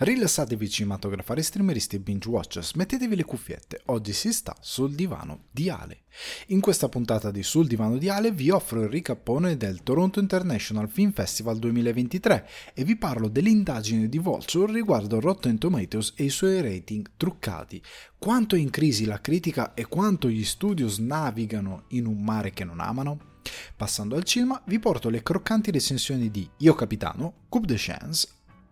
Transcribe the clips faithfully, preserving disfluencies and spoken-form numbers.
Rilassatevi cinematografari, streameristi e binge watchers, mettetevi le cuffiette, oggi si sta sul divano di Ale. In questa puntata di Sul Divano di Ale vi offro il ricappone del Toronto International Film Festival duemilaventitré e vi parlo dell'indagine di Vulture riguardo Rotten Tomatoes e i suoi rating truccati. Quanto è in crisi la critica e quanto gli studios navigano in un mare che non amano? Passando al cinema, vi porto le croccanti recensioni di Io Capitano, Coupe de Chance,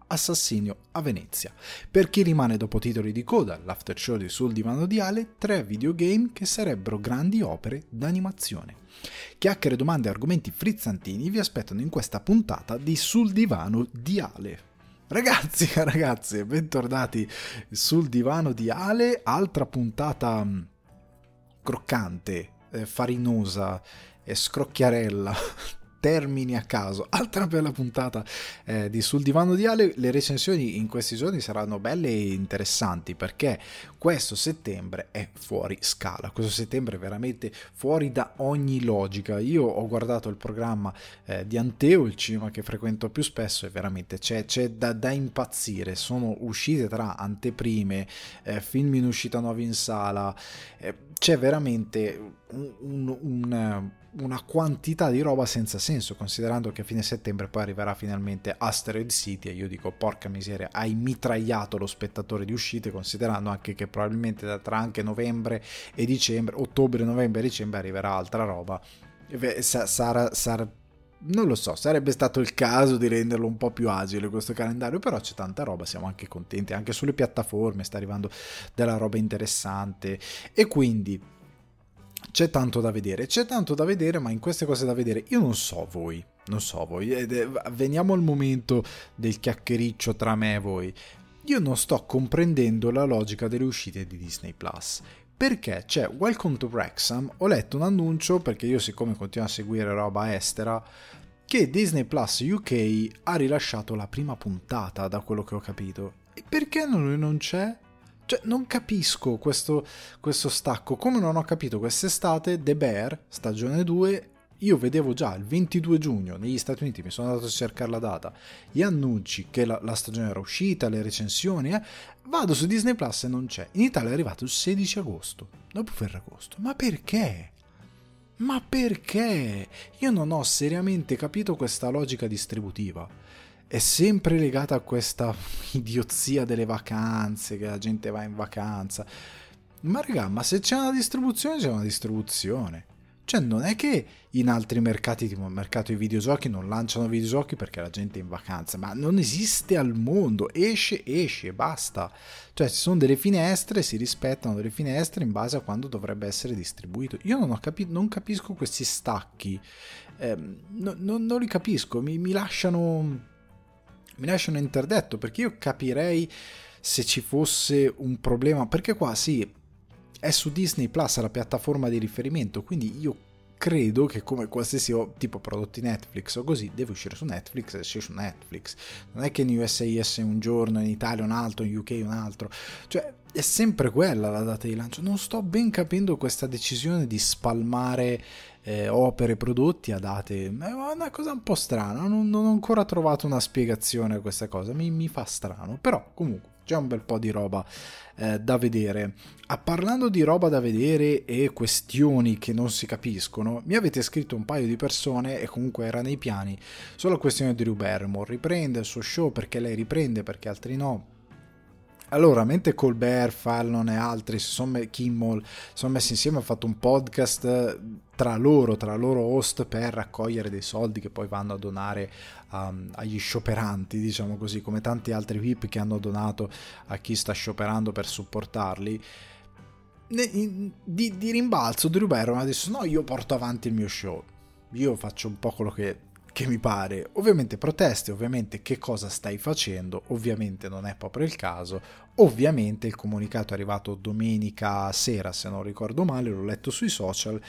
Assassinio a Venezia. Per chi rimane dopo titoli di coda, l'after show di Sul Divano di Ale, tre videogame che sarebbero grandi opere d'animazione. Chiacchiere, domande e argomenti frizzantini vi aspettano in questa puntata di Sul Divano di Ale. Ragazzi e ragazze, bentornati sul Divano di Ale, altra puntata croccante, farinosa e scrocchiarella, termini a caso, altra bella puntata eh, di Sul Divano di Ale. Le recensioni in questi giorni saranno belle e interessanti perché questo settembre è fuori scala, questo settembre è veramente fuori da ogni logica. Io ho guardato il programma eh, di Anteo, il cinema che frequento più spesso, e veramente c'è, c'è da, da impazzire. Sono uscite tra anteprime, eh, film in uscita nuovi in sala, eh, c'è veramente un... un, un una quantità di roba senza senso, considerando che a fine settembre poi arriverà finalmente Asteroid City e io dico porca miseria, hai mitragliato lo spettatore di uscite, considerando anche che probabilmente tra anche novembre e dicembre, ottobre, novembre e dicembre arriverà altra roba. Sarà, sarà, non lo so, sarebbe stato il caso di renderlo un po' più agile questo calendario, però c'è tanta roba, siamo anche contenti, anche sulle piattaforme sta arrivando della roba interessante e quindi c'è tanto da vedere, c'è tanto da vedere, ma in queste cose da vedere io non so voi, non so voi, veniamo al momento del chiacchiericcio tra me e voi. Io non sto comprendendo la logica delle uscite di Disney Plus. Perché c'è Welcome to Wrexham, ho letto un annuncio, perché io siccome continuo a seguire roba estera, che Disney Plus U K ha rilasciato la prima puntata, da quello che ho capito. E perché non, non c'è? Cioè, non capisco questo, questo stacco, come non ho capito quest'estate The Bear, stagione due, io vedevo già il ventidue giugno negli Stati Uniti, mi sono andato a cercare la data, gli annunci che la, la stagione era uscita, le recensioni, eh, vado su Disney Plus e non c'è. In Italia è arrivato il sedici agosto, dopo Ferragosto. Ma perché? Ma perché? Io non ho seriamente capito questa logica distributiva. È sempre legata a questa idiozia delle vacanze, che la gente va in vacanza. Ma raga, ma se c'è una distribuzione, c'è una distribuzione. Cioè non è che in altri mercati, tipo il mercato dei videogiochi, non lanciano videogiochi perché la gente è in vacanza, ma non esiste al mondo, esce, esce e basta. Cioè ci sono delle finestre, si rispettano delle finestre in base a quando dovrebbe essere distribuito. Io non, ho capi- non capisco questi stacchi, eh, no, no, non li capisco, mi, mi lasciano... mi lasciano interdetto, perché io capirei se ci fosse un problema, perché qua sì, è su Disney Plus la piattaforma di riferimento, quindi io credo che come qualsiasi tipo prodotti Netflix o così deve uscire su Netflix e esce su Netflix, non è che in U S A esce un giorno, in Italia un altro, in U K un altro, cioè è sempre quella la data di lancio. Non sto ben capendo questa decisione di spalmare Eh, opere, prodotti a date, è una cosa un po' strana, non, non ho ancora trovato una spiegazione a questa cosa, mi, mi fa strano, però comunque c'è un bel po' di roba eh, da vedere. Ah, parlando di roba da vedere e questioni che non si capiscono, mi avete scritto un paio di persone e comunque era nei piani, sulla questione di Drew Barrymore, riprende il suo show, perché lei riprende, perché altri no. Allora, mentre Colbert, Fallon e altri, Kimmel, si sono messi insieme e hanno fatto un podcast tra loro, tra loro host, per raccogliere dei soldi che poi vanno a donare um, agli scioperanti, diciamo così, come tanti altri V I P che hanno donato a chi sta scioperando per supportarli. Di, di rimbalzo, Drew Barrymore ha detto no, io porto avanti il mio show, io faccio un po' quello che... che mi pare, ovviamente proteste, ovviamente che cosa stai facendo, ovviamente non è proprio il caso, ovviamente il comunicato è arrivato domenica sera, se non ricordo male, l'ho letto sui social,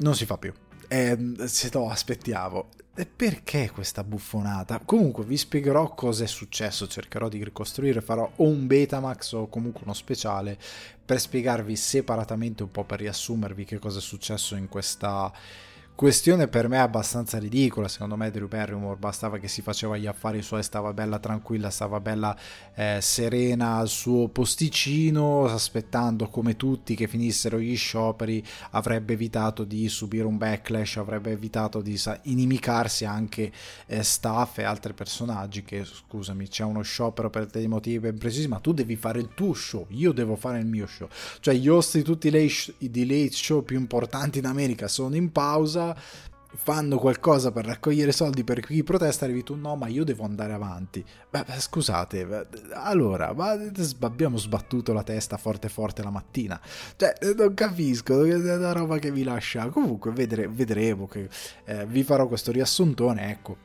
non si fa più, eh, se no aspettavo. E perché questa buffonata? Comunque vi spiegherò cosa è successo, cercherò di ricostruire, farò o un Betamax o comunque uno speciale per spiegarvi separatamente un po', per riassumervi che cosa è successo in questa... questione per me abbastanza ridicola. Secondo me Drew Barrymore bastava che si faceva gli affari suoi, stava bella tranquilla, stava bella eh, serena al suo posticino, aspettando come tutti che finissero gli scioperi, avrebbe evitato di subire un backlash, avrebbe evitato di sa- inimicarsi anche eh, staff e altri personaggi, che scusami, c'è uno sciopero per dei motivi ben precisi, ma tu devi fare il tuo show, io devo fare il mio show. Cioè gli host di tutti i late show più importanti in America sono in pausa, fanno qualcosa per raccogliere soldi per chi protesta, arrivi tu, no ma io devo andare avanti. Beh, beh scusate, beh, allora ma abbiamo sbattuto la testa forte forte la mattina, cioè non capisco, è una roba che vi lascia. Comunque vedere, vedremo che eh, vi farò questo riassuntone, ecco,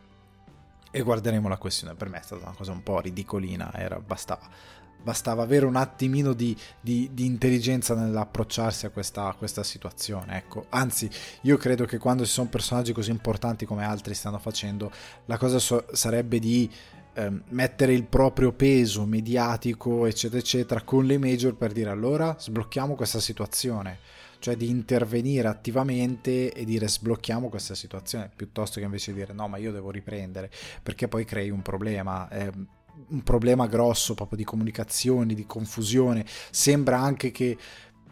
e guarderemo la questione. Per me è stata una cosa un po' ridicolina, era, bastava bastava avere un attimino di, di, di intelligenza nell'approcciarsi a questa, a questa situazione, ecco. Anzi, io credo che quando ci sono personaggi così importanti come altri stanno facendo, la cosa so- sarebbe di ehm, mettere il proprio peso mediatico eccetera eccetera con le major per dire allora sblocchiamo questa situazione, cioè di intervenire attivamente e dire sblocchiamo questa situazione, piuttosto che invece dire no ma io devo riprendere, perché poi crei un problema ehm, un problema grosso proprio di comunicazione, di confusione. Sembra anche che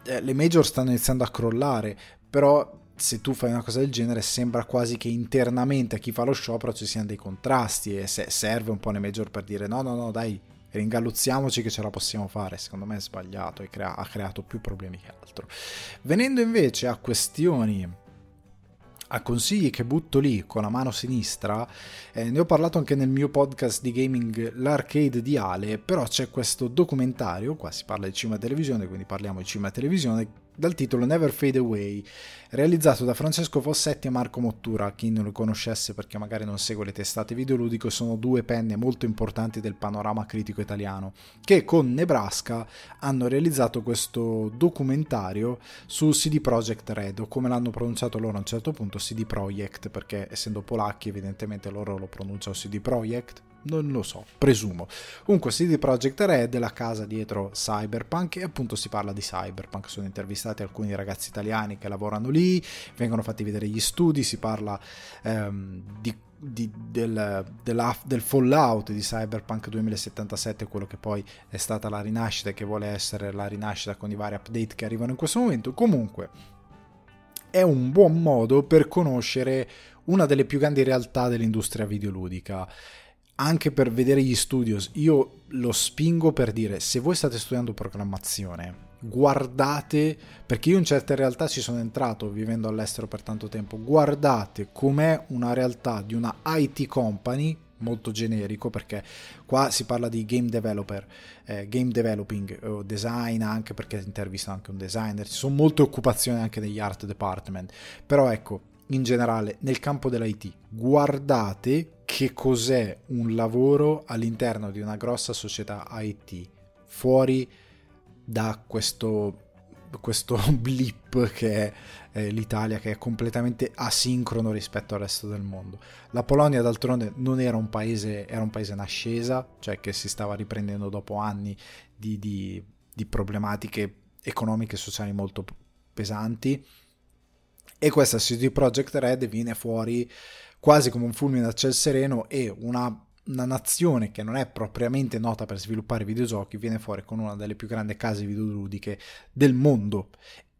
eh, le major stanno iniziando a crollare, però se tu fai una cosa del genere sembra quasi che internamente a chi fa lo sciopero ci siano dei contrasti, e se serve un po' le major per dire no no no dai ringalluzziamoci che ce la possiamo fare. Secondo me è sbagliato e crea- ha creato più problemi che altro. Venendo invece a questioni, a consigli che butto lì con la mano sinistra, eh, ne ho parlato anche nel mio podcast di gaming L'Arcade di Ale, però c'è questo documentario, qua si parla di cinema e televisione, quindi parliamo di cinema e televisione, dal titolo Never Fade Away, realizzato da Francesco Fossetti e Marco Mottura. Chi non lo conoscesse perché magari non segue le testate videoludico, sono due penne molto importanti del panorama critico italiano, che con Nebraska hanno realizzato questo documentario su C D Projekt Red, o come l'hanno pronunciato loro a un certo punto C D Projekt, perché essendo polacchi evidentemente loro lo pronunciano C D Projekt, non lo so, presumo. Comunque C D Projekt Red è la casa dietro Cyberpunk, e appunto si parla di Cyberpunk, sono intervistati alcuni ragazzi italiani che lavorano lì, vengono fatti vedere gli studi, si parla ehm, di, di, del, del, del fallout di Cyberpunk duemilasettantasette, quello che poi è stata la rinascita e che vuole essere la rinascita con i vari update che arrivano in questo momento. Comunque è un buon modo per conoscere una delle più grandi realtà dell'industria videoludica, anche per vedere gli studios. Io lo spingo per dire, se voi state studiando programmazione, guardate, perché io in certe realtà ci sono entrato vivendo all'estero per tanto tempo, guardate com'è una realtà di una I T company, molto generico perché qua si parla di game developer, eh, game developing o design, anche perché intervistano anche un designer, ci sono molte occupazioni anche negli art department, però ecco, in generale nel campo dell'I T guardate che cos'è un lavoro all'interno di una grossa società I T, fuori da questo, questo blip che è eh, l'Italia, che è completamente asincrono rispetto al resto del mondo. La Polonia d'altronde non era un paese, era un paese in ascesa, cioè che si stava riprendendo dopo anni di, di, di problematiche economiche e sociali molto pesanti, e questa C D Projekt Red viene fuori quasi come un fulmine a ciel sereno, e una, una nazione che non è propriamente nota per sviluppare videogiochi viene fuori con una delle più grandi case videoludiche del mondo.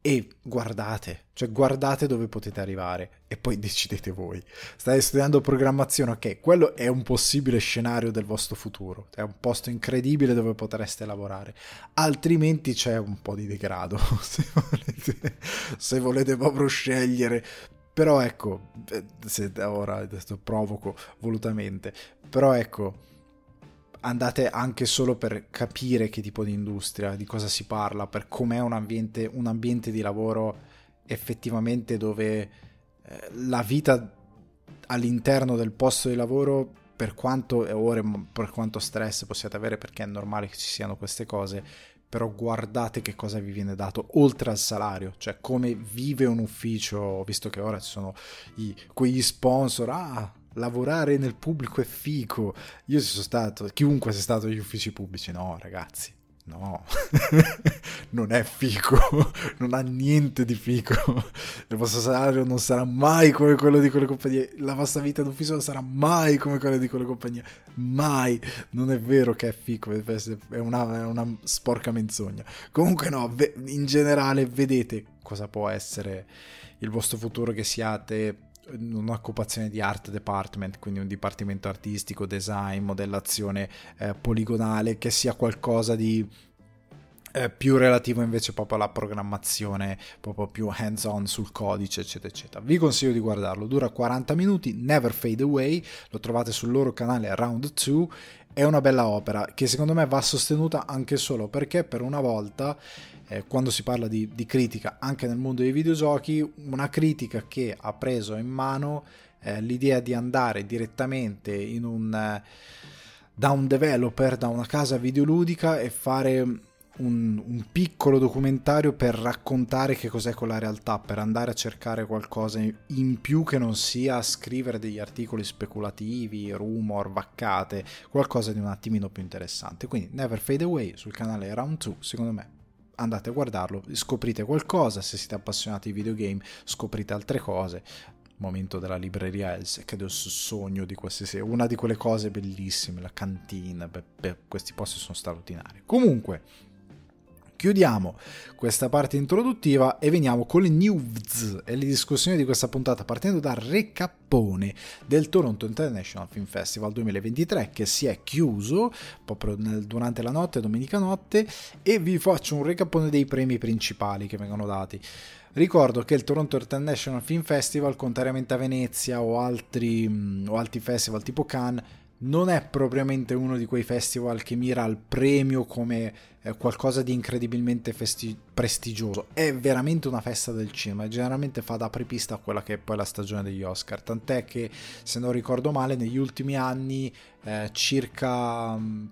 E guardate, cioè guardate dove potete arrivare e poi decidete voi. State studiando programmazione, ok, quello è un possibile scenario del vostro futuro, è un posto incredibile dove potreste lavorare, altrimenti c'è un po' di degrado se volete, se volete proprio scegliere. Però ecco, se ora adesso provoco volutamente, però ecco, andate anche solo per capire che tipo di industria, di cosa si parla, per com'è un ambiente, un ambiente di lavoro effettivamente dove eh, la vita all'interno del posto di lavoro, per quanto ore, per quanto stress possiate avere, perché è normale che ci siano queste cose, però guardate che cosa vi viene dato oltre al salario, cioè come vive un ufficio, visto che ora ci sono i, quegli sponsor, ah, lavorare nel pubblico è figo. Io ci sono stato, chiunque sia stato negli uffici pubblici, no ragazzi, No, non è fico, non ha niente di fico. Il vostro salario non sarà mai come quello di quelle compagnie, la vostra vita d'ufficio non sarà mai come quella di quelle compagnie, mai. Non è vero che è fico, è una, è una sporca menzogna. Comunque no, in generale vedete cosa può essere il vostro futuro, che siate un'occupazione di art department, quindi un dipartimento artistico, design, modellazione eh, poligonale, che sia qualcosa di eh, più relativo invece proprio alla programmazione, proprio più hands on sul codice eccetera eccetera. Vi consiglio di guardarlo, dura quaranta minuti, Never Fade Away, lo trovate sul loro canale Round Two. È una bella opera che secondo me va sostenuta anche solo perché per una volta, eh, quando si parla di, di critica anche nel mondo dei videogiochi, una critica che ha preso in mano eh, l'idea di andare direttamente in un, eh, da un developer, da una casa videoludica, e fare Un, un piccolo documentario per raccontare che cos'è quella realtà, per andare a cercare qualcosa in più che non sia scrivere degli articoli speculativi, rumor, vaccate, qualcosa di un attimino più interessante. Quindi Never Fade Away sul canale Round Two, secondo me andate a guardarlo, scoprite qualcosa. Se siete appassionati di videogame scoprite altre cose. Momento della libreria Else, che è il sogno di qualsiasi, una di quelle cose bellissime, la cantina, beh, beh, questi posti sono straordinari. Comunque chiudiamo questa parte introduttiva e veniamo con le news e le discussioni di questa puntata, partendo dal recappone del Toronto International Film Festival duemilaventitré, che si è chiuso proprio nel, durante la notte, domenica notte, e vi faccio un recappone dei premi principali che vengono dati. Ricordo che il Toronto International Film Festival, contrariamente a Venezia o altri, o altri festival tipo Cannes, non è propriamente uno di quei festival che mira al premio come eh, qualcosa di incredibilmente festi- prestigioso. È veramente una festa del cinema e generalmente fa da apripista a quella che è poi la stagione degli Oscar, tant'è che, se non ricordo male, negli ultimi anni eh, circa mh,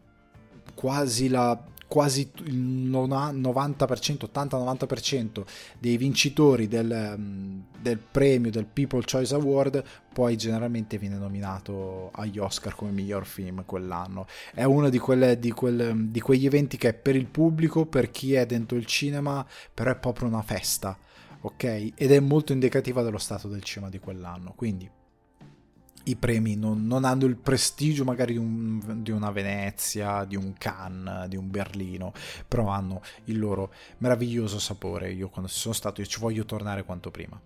quasi la quasi il novanta per cento, ottanta novanta per cento dei vincitori del, del premio, del People's Choice Award, poi generalmente viene nominato agli Oscar come miglior film quell'anno. È uno di, quelle, di, quel, di quegli eventi che è per il pubblico, per chi è dentro il cinema, però è proprio una festa, ok? Ed è molto indicativa dello stato del cinema di quell'anno, quindi i premi non, non hanno il prestigio magari di, un, di una Venezia, di un Cannes, di un Berlino, però hanno il loro meraviglioso sapore. Io quando ci sono stato, io ci voglio tornare quanto prima.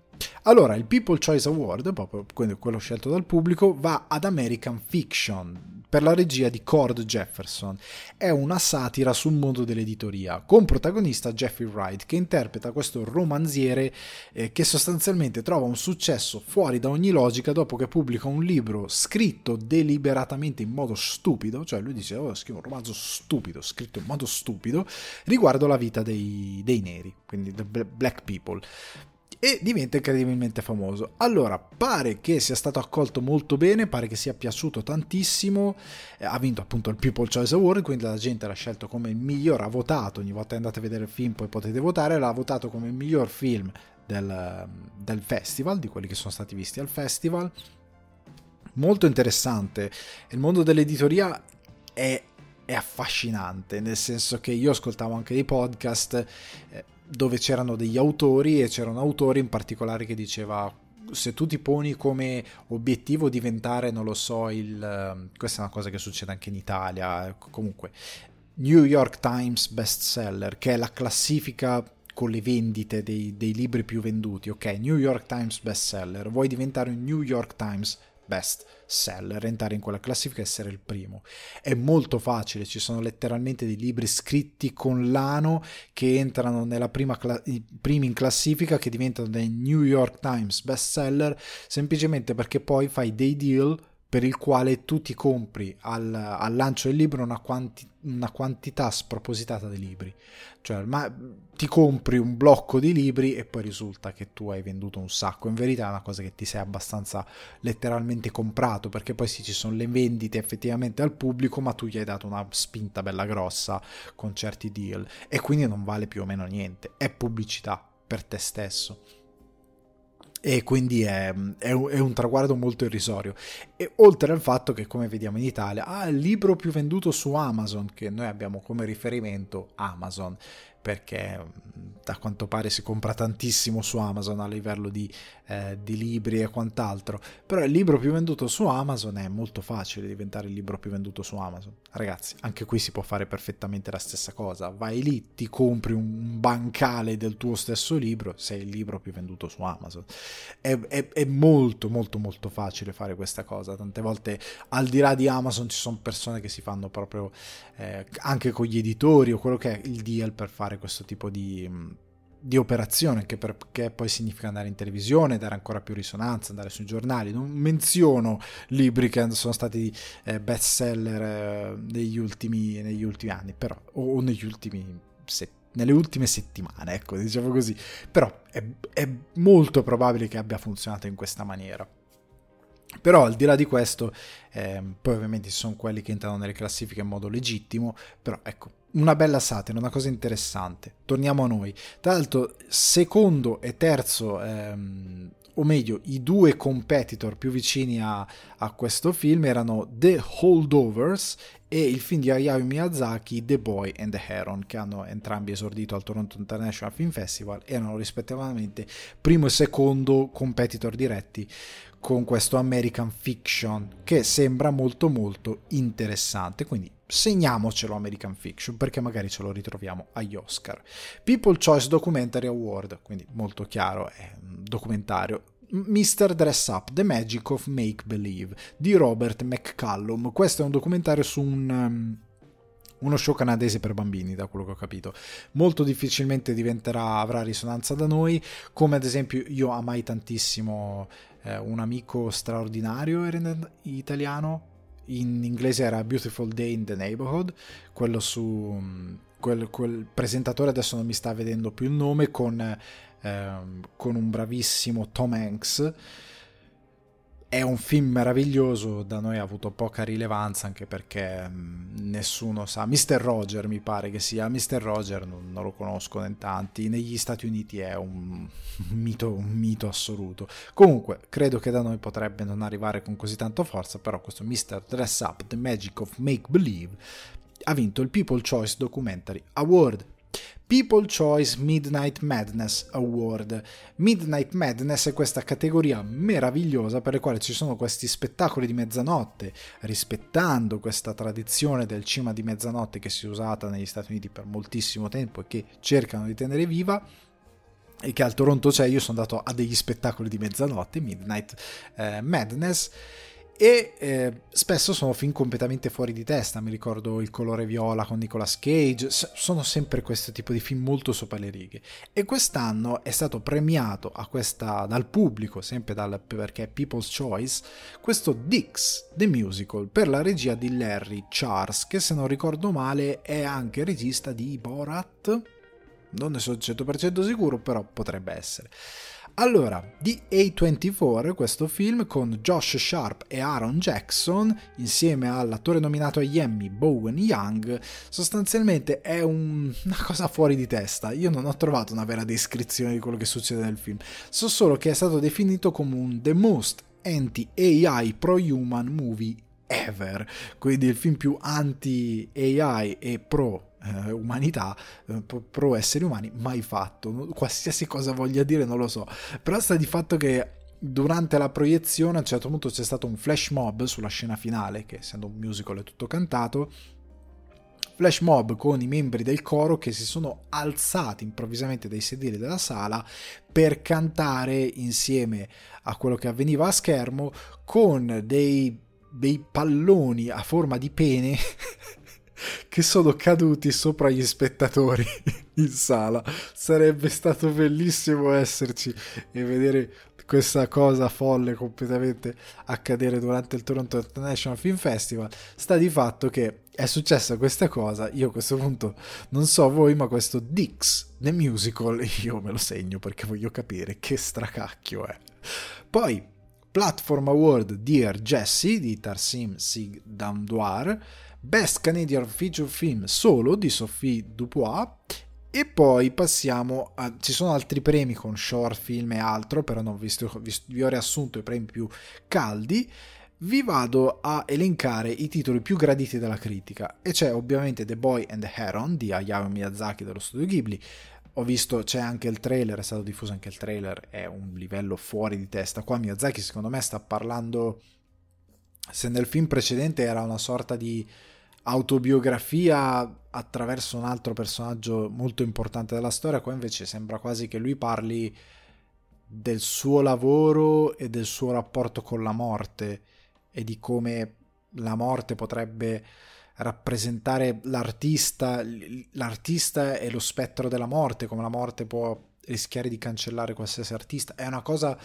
Allora, il People's Choice Award, proprio quello scelto dal pubblico, va ad American Fiction per la regia di Cord Jefferson. È una satira sul mondo dell'editoria, con protagonista Jeffrey Wright, che interpreta questo romanziere eh, che sostanzialmente trova un successo fuori da ogni logica dopo che pubblica un libro scritto deliberatamente in modo stupido. Cioè lui dice: oh, scrivo un romanzo stupido, scritto in modo stupido, riguardo la vita dei, dei neri, quindi the black people, e diventa incredibilmente famoso. Allora, pare che sia stato accolto molto bene, pare che sia piaciuto tantissimo, ha vinto appunto il People's Choice Award, quindi la gente l'ha scelto come il miglior, ha votato, ogni volta che andate a vedere il film poi potete votare, l'ha votato come il miglior film del, del festival, di quelli che sono stati visti al festival. Molto interessante, il mondo dell'editoria è, è affascinante, nel senso che io ascoltavo anche dei podcast eh, dove c'erano degli autori, e c'era un autore in particolare che diceva: se tu ti poni come obiettivo diventare, non lo so, il questa è una cosa che succede anche in Italia, comunque New York Times bestseller, che è la classifica con le vendite dei, dei libri più venduti, ok, New York Times bestseller, vuoi diventare un New York Times best seller, entrare in quella classifica e essere il primo. È molto facile, ci sono letteralmente dei libri scritti con l'ano che entrano nella prima cla- i primi in classifica, che diventano dei New York Times best seller, semplicemente perché poi fai dei deal per il quale tu ti compri al, al lancio del libro una, quanti- una quantità spropositata di libri, cioè ma ti compri un blocco di libri e poi risulta che tu hai venduto un sacco. In verità è una cosa che ti sei abbastanza letteralmente comprato, perché poi sì, ci sono le vendite effettivamente al pubblico, ma tu gli hai dato una spinta bella grossa con certi deal, e quindi non vale più o meno niente, è pubblicità per te stesso. e quindi è, è, un, è un traguardo molto irrisorio. E oltre al fatto che, come vediamo in Italia, ha il libro più venduto su Amazon, che noi abbiamo come riferimento Amazon, perché a quanto pare si compra tantissimo su Amazon a livello di, eh, di libri e quant'altro. Però il libro più venduto su Amazon, è molto facile diventare il libro più venduto su Amazon. Ragazzi, anche qui si può fare perfettamente la stessa cosa. Vai lì, ti compri un bancale del tuo stesso libro, sei il libro più venduto su Amazon. È, è, è molto molto molto facile fare questa cosa. Tante volte al di là di Amazon ci sono persone che si fanno proprio eh, anche con gli editori o quello che è il deal per fare questo tipo di, di operazione, che, per, che poi significa andare in televisione, dare ancora più risonanza, andare sui giornali. Non menziono libri che sono stati eh, best seller eh, negli ultimi negli ultimi anni, però, o negli ultimi se, nelle ultime settimane, ecco, diciamo così. Però è, è molto probabile che abbia funzionato in questa maniera. Però al di là di questo eh, poi ovviamente ci sono quelli che entrano nelle classifiche in modo legittimo, però ecco, una bella satira, una cosa interessante. Torniamo a noi. Tra l'altro, secondo e terzo, ehm, o meglio, i due competitor più vicini a, a questo film erano The Holdovers e il film di Hayao Miyazaki, The Boy and the Heron, che hanno entrambi esordito al Toronto International Film Festival. Erano rispettivamente primo e secondo competitor diretti con questo American Fiction, che sembra molto molto interessante. Quindi segniamocelo American Fiction, perché magari ce lo ritroviamo agli Oscar. People Choice Documentary Award, quindi molto chiaro, è un documentario. mister Dress Up, The Magic of Make Believe, di Robert McCallum. Questo è un documentario su un... Um, uno show canadese per bambini, da quello che ho capito. Molto difficilmente diventerà, avrà risonanza da noi, come ad esempio io amai tantissimo eh, un amico straordinario italiano, in inglese era Beautiful Day in the Neighborhood, quello su quel, quel presentatore, adesso non mi sta vedendo più il nome, con, eh, con un bravissimo Tom Hanks. È un film meraviglioso, da noi ha avuto poca rilevanza anche perché nessuno sa. mister Roger mi pare che sia, mister Roger non, non lo conoscono in tanti, negli Stati Uniti è un mito, un mito assoluto. Comunque credo che da noi potrebbe non arrivare con così tanto forza, però questo mister Dress Up, The Magic of Make Believe, ha vinto il People's Choice Documentary Award. People's Choice Midnight Madness Award. Midnight Madness è questa categoria meravigliosa per la quale ci sono questi spettacoli di mezzanotte, rispettando questa tradizione del cinema di mezzanotte che si è usata negli Stati Uniti per moltissimo tempo e che cercano di tenere viva, e che al Toronto c'è. Io sono andato a degli spettacoli di mezzanotte, Midnight eh, Madness, e eh, spesso sono film completamente fuori di testa. Mi ricordo Il colore viola con Nicolas Cage. S- sono sempre questo tipo di film molto sopra le righe, e quest'anno è stato premiato a questa, dal pubblico, sempre dal, perché è People's Choice, questo Dicks The Musical, per la regia di Larry Charles, che se non ricordo male è anche regista di Borat, non ne sono cento per cento sicuro, però potrebbe essere. Allora, di A ventiquattro, questo film con Josh Sharp e Aaron Jackson, insieme all'attore nominato agli Emmy Bowen Young, sostanzialmente è un... una cosa fuori di testa. Io non ho trovato una vera descrizione di quello che succede nel film, so solo che è stato definito come un The Most Anti-A I Pro-Human Movie Ever, quindi il film più anti-A I e pro umanità, pro esseri umani mai fatto. Qualsiasi cosa voglia dire, non lo so, però sta di fatto che durante la proiezione a un certo punto c'è stato un flash mob sulla scena finale, che essendo un musical è tutto cantato, flash mob con i membri del coro che si sono alzati improvvisamente dai sedili della sala per cantare insieme a quello che avveniva a schermo, con dei, dei palloni a forma di pene che sono caduti sopra gli spettatori in sala. Sarebbe stato bellissimo esserci e vedere questa cosa folle completamente accadere durante il Toronto International Film Festival. Sta di fatto che è successa questa cosa. Io a questo punto non so voi, ma questo Dicks The Musical io me lo segno, perché voglio capire che stracacchio è. Poi Platform Award Dear Jessie di Tarsim Sigdamdoar, Best Canadian Feature Film Solo di Sophie Dubois, E poi passiamo a... ci sono altri premi con short film e altro, però non vi, sto, vi, vi ho riassunto i premi più caldi. Vi vado a elencare i titoli più graditi dalla critica, e c'è ovviamente The Boy and the Heron di Hayao Miyazaki dello studio Ghibli. Ho visto, c'è anche il trailer, è stato diffuso anche il trailer, è un livello fuori di testa. Qua Miyazaki secondo me sta parlando, se nel film precedente era una sorta di autobiografia attraverso un altro personaggio molto importante della storia, qua invece sembra quasi che lui parli del suo lavoro e del suo rapporto con la morte e di come la morte potrebbe rappresentare l'artista, l'artista e lo spettro della morte, come la morte può rischiare di cancellare qualsiasi artista. È una cosa...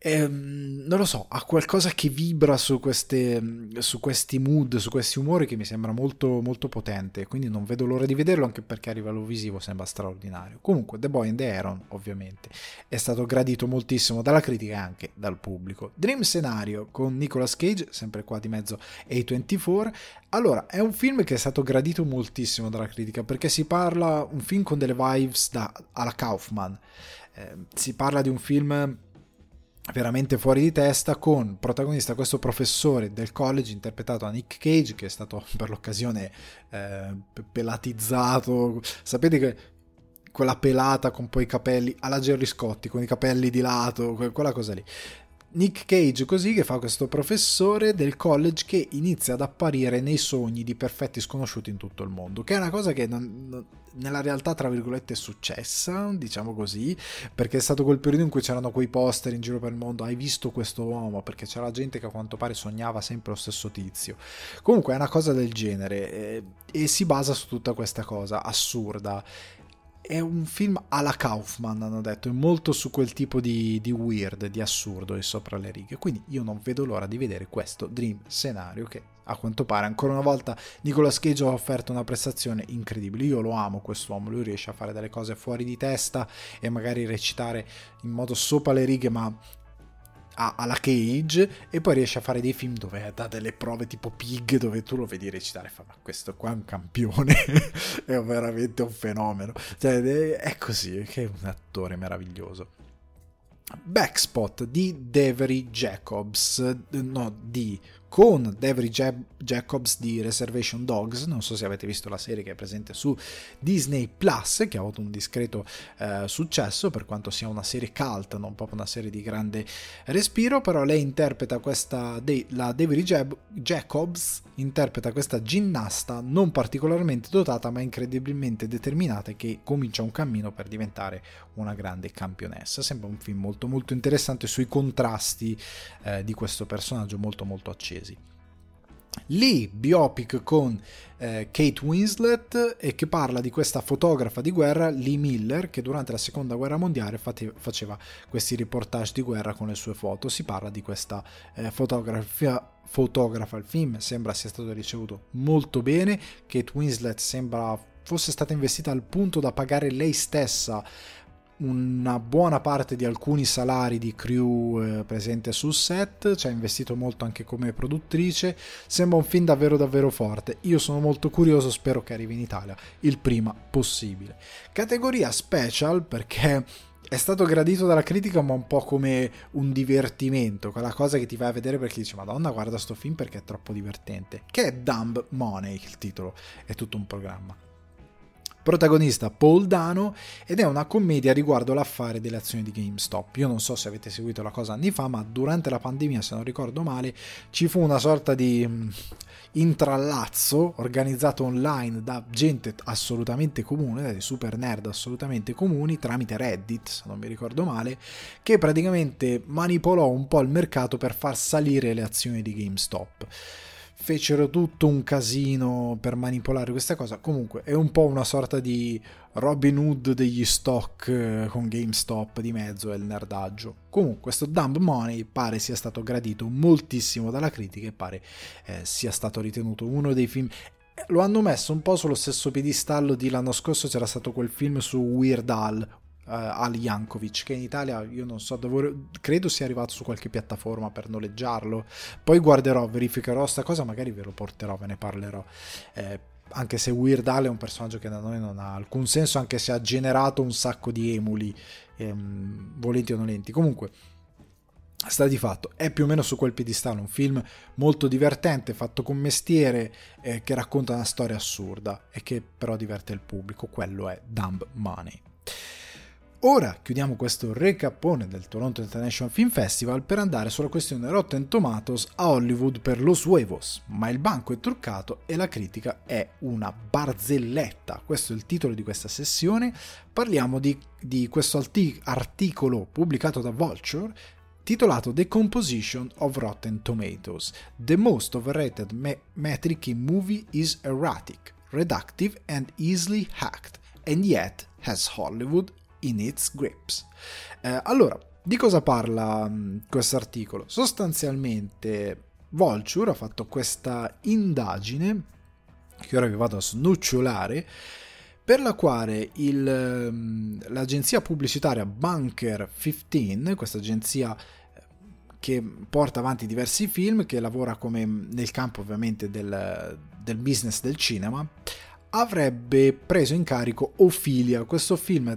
Ehm, non lo so, ha qualcosa che vibra su queste, su questi mood, su questi umori, che mi sembra molto molto potente, quindi non vedo l'ora di vederlo, anche perché a livello visivo sembra straordinario. Comunque The Boy and the Heron ovviamente è stato gradito moltissimo dalla critica e anche dal pubblico. Dream Scenario con Nicolas Cage, sempre qua di mezzo A ventiquattro. Allora, è un film che è stato gradito moltissimo dalla critica, perché si parla, un film con delle vibes da, alla Kaufman, eh, si parla di un film veramente fuori di testa, con protagonista questo professore del college interpretato da Nick Cage, che è stato per l'occasione eh, pelatizzato. Sapete che quella pelata con poi i capelli alla Gerry Scotti, con i capelli di lato, quella cosa lì. Nick Cage così, che fa questo professore del college che inizia ad apparire nei sogni di perfetti sconosciuti in tutto il mondo, che è una cosa che non, non, nella realtà tra virgolette è successa, diciamo così, perché è stato quel periodo in cui c'erano quei poster in giro per il mondo: hai visto questo uomo? Perché c'era gente che a quanto pare sognava sempre lo stesso tizio. Comunque è una cosa del genere, eh, e si basa su tutta questa cosa assurda. È un film alla Kaufman, hanno detto, è molto su quel tipo di, di weird, di assurdo e sopra le righe. Quindi io non vedo l'ora di vedere questo Dream Scenario, che a quanto pare ancora una volta Nicolas Cage ha offerto una prestazione incredibile. Io lo amo quest'uomo, lui riesce a fare delle cose fuori di testa e magari recitare in modo sopra le righe, ma alla Cage, e poi riesce a fare dei film dove dà delle prove tipo Pig, dove tu lo vedi recitare e fa: ma questo qua è un campione, è veramente un fenomeno, cioè, è così, che è un attore meraviglioso. Backspot di Devery Jacobs, no, di con Devery Jacobs di Reservation Dogs. Non so se avete visto la serie che è presente su Disney Plus, che ha avuto un discreto eh, successo, per quanto sia una serie cult, non proprio una serie di grande respiro. Però lei interpreta questa, de- la Devery Jab- Jacobs interpreta questa ginnasta non particolarmente dotata ma incredibilmente determinata, che comincia un cammino per diventare una grande campionessa. Sembra un film molto molto interessante sui contrasti eh, di questo personaggio molto molto accesa. Lì, biopic con eh, Kate Winslet, e che parla di questa fotografa di guerra Lee Miller, che durante la seconda guerra mondiale fate, faceva questi reportage di guerra con le sue foto. Si parla di questa eh, fotografia fotografa. Il film sembra sia stato ricevuto molto bene. Kate Winslet sembra fosse stata investita al punto da pagare lei stessa una buona parte di alcuni salari di crew eh, presente sul set. Ci ha investito molto anche come produttrice. Sembra un film davvero davvero forte. Io sono molto curioso, spero che arrivi in Italia il prima possibile. Categoria special, perché è stato gradito dalla critica ma un po' come un divertimento, quella cosa che ti vai a vedere perché dici: madonna, guarda sto film perché è troppo divertente, che è Dumb Money il titolo, è tutto un programma. Protagonista Paul Dano, ed è una commedia riguardo l'affare delle azioni di GameStop. Io non so se avete seguito la cosa anni fa, ma durante la pandemia, se non ricordo male, ci fu una sorta di intrallazzo organizzato online da gente assolutamente comune, dai super nerd assolutamente comuni, tramite Reddit, se non mi ricordo male, che praticamente manipolò un po' il mercato per far salire le azioni di GameStop. Fecero tutto un casino per manipolare questa cosa. Comunque è un po' una sorta di Robin Hood degli stock con GameStop di mezzo e il nerdaggio. Comunque questo Dumb Money pare sia stato gradito moltissimo dalla critica e pare eh, sia stato ritenuto uno dei film. Lo hanno messo un po' sullo stesso piedistallo di l'anno scorso, c'era stato quel film su Weird Al, Uh, Al Yankovic, che in Italia io non so dove, credo sia arrivato su qualche piattaforma per noleggiarlo. Poi guarderò, verificherò sta cosa, magari ve lo porterò, ve ne parlerò. Eh, anche se Weird Al è un personaggio che da noi non ha alcun senso, anche se ha generato un sacco di emuli, ehm, volenti o nolenti. Comunque, sta di fatto, è più o meno su quel piedistallo, un film molto divertente, fatto con mestiere, eh, che racconta una storia assurda e che però diverte il pubblico. Quello è Dumb Money. Ora chiudiamo questo recapone del Toronto International Film Festival per andare sulla questione Rotten Tomatoes a Hollywood per Los Huevos, ma il banco è truccato e la critica è una barzelletta. Questo è il titolo di questa sessione. Parliamo di, di questo articolo pubblicato da Vulture titolato The Composition of Rotten Tomatoes. The most overrated me- metric in movie is erratic, reductive and easily hacked, and yet has Hollywood in its grips. Eh, allora, di cosa parla questo articolo? Sostanzialmente Vulture ha fatto questa indagine, che ora vi vado a snocciolare, per la quale il, l'agenzia pubblicitaria Bunker quindici, questa agenzia che porta avanti diversi film, che lavora come nel campo ovviamente del, del business del cinema, avrebbe preso in carico Ophelia, questo film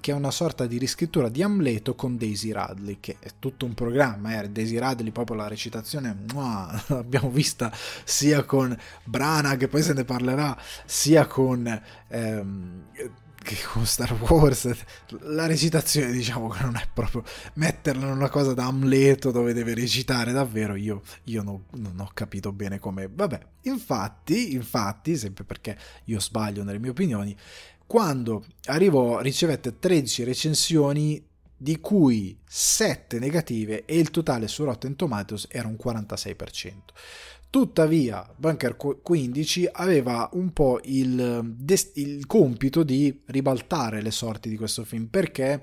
che è una sorta di riscrittura di Amleto con Daisy Ridley, che è tutto un programma, eh? Daisy Ridley, proprio la recitazione, muah, l'abbiamo vista sia con Branagh, che poi se ne parlerà, sia con, ehm, che con Star Wars. La recitazione, diciamo che non è proprio metterla in una cosa da Amleto dove deve recitare davvero, io, io no, non ho capito bene come, vabbè, infatti, infatti, sempre perché io sbaglio nelle mie opinioni, quando arrivò ricevette tredici recensioni, di cui sette negative, e il totale su Rotten Tomatoes era un quarantasei per cento. Tuttavia Bunker quindici aveva un po' il, il compito di ribaltare le sorti di questo film, perché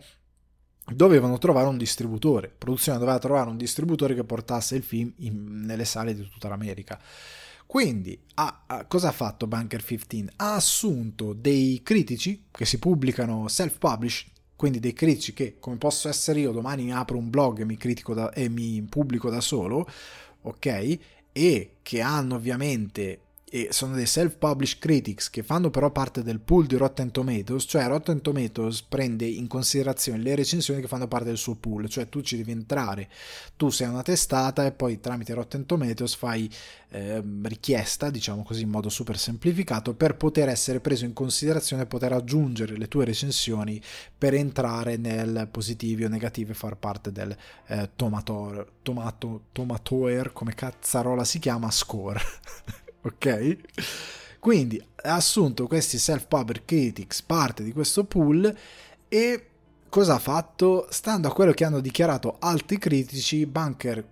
dovevano trovare un distributore, la produzione doveva trovare un distributore che portasse il film in, nelle sale di tutta l'America. Quindi ha, ha, cosa ha fatto Bunker quindici? Ha assunto dei critici che si pubblicano self-published, quindi dei critici che, come posso essere io, domani apro un blog e mi, critico da, e mi pubblico da solo, ok? E che hanno ovviamente, e sono dei self-published critics che fanno però parte del pool di Rotten Tomatoes, cioè Rotten Tomatoes prende in considerazione le recensioni che fanno parte del suo pool, cioè tu ci devi entrare, tu sei una testata e poi tramite Rotten Tomatoes fai Eh, richiesta, diciamo così, in modo super semplificato, per poter essere preso in considerazione e poter aggiungere le tue recensioni per entrare nel positivo o negativo e far parte del eh, tomator, tomato, tomatoer, come cazzarola si chiama, score. Ok? Quindi ha assunto questi self-published critics parte di questo pool, e cosa ha fatto? Stando a quello che hanno dichiarato altri critici, Bunker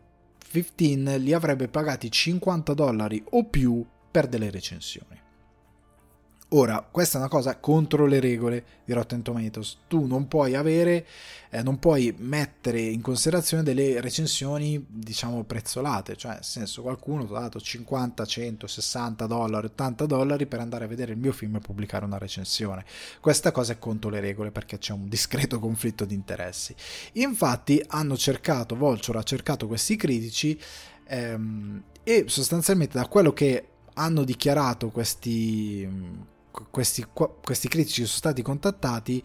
quindici li avrebbe pagati cinquanta dollari o più per delle recensioni. Ora, questa è una cosa contro le regole di Rotten Tomatoes. Tu non puoi avere, eh, non puoi mettere in considerazione delle recensioni, diciamo, prezzolate, cioè nel senso, qualcuno ti ha dato cinquanta, cento, sessanta dollari, ottanta dollari per andare a vedere il mio film e pubblicare una recensione. Questa cosa è contro le regole perché c'è un discreto conflitto di interessi. Infatti hanno cercato, Vulture ha cercato questi critici ehm, e sostanzialmente da quello che hanno dichiarato questi Questi, questi critici sono stati contattati,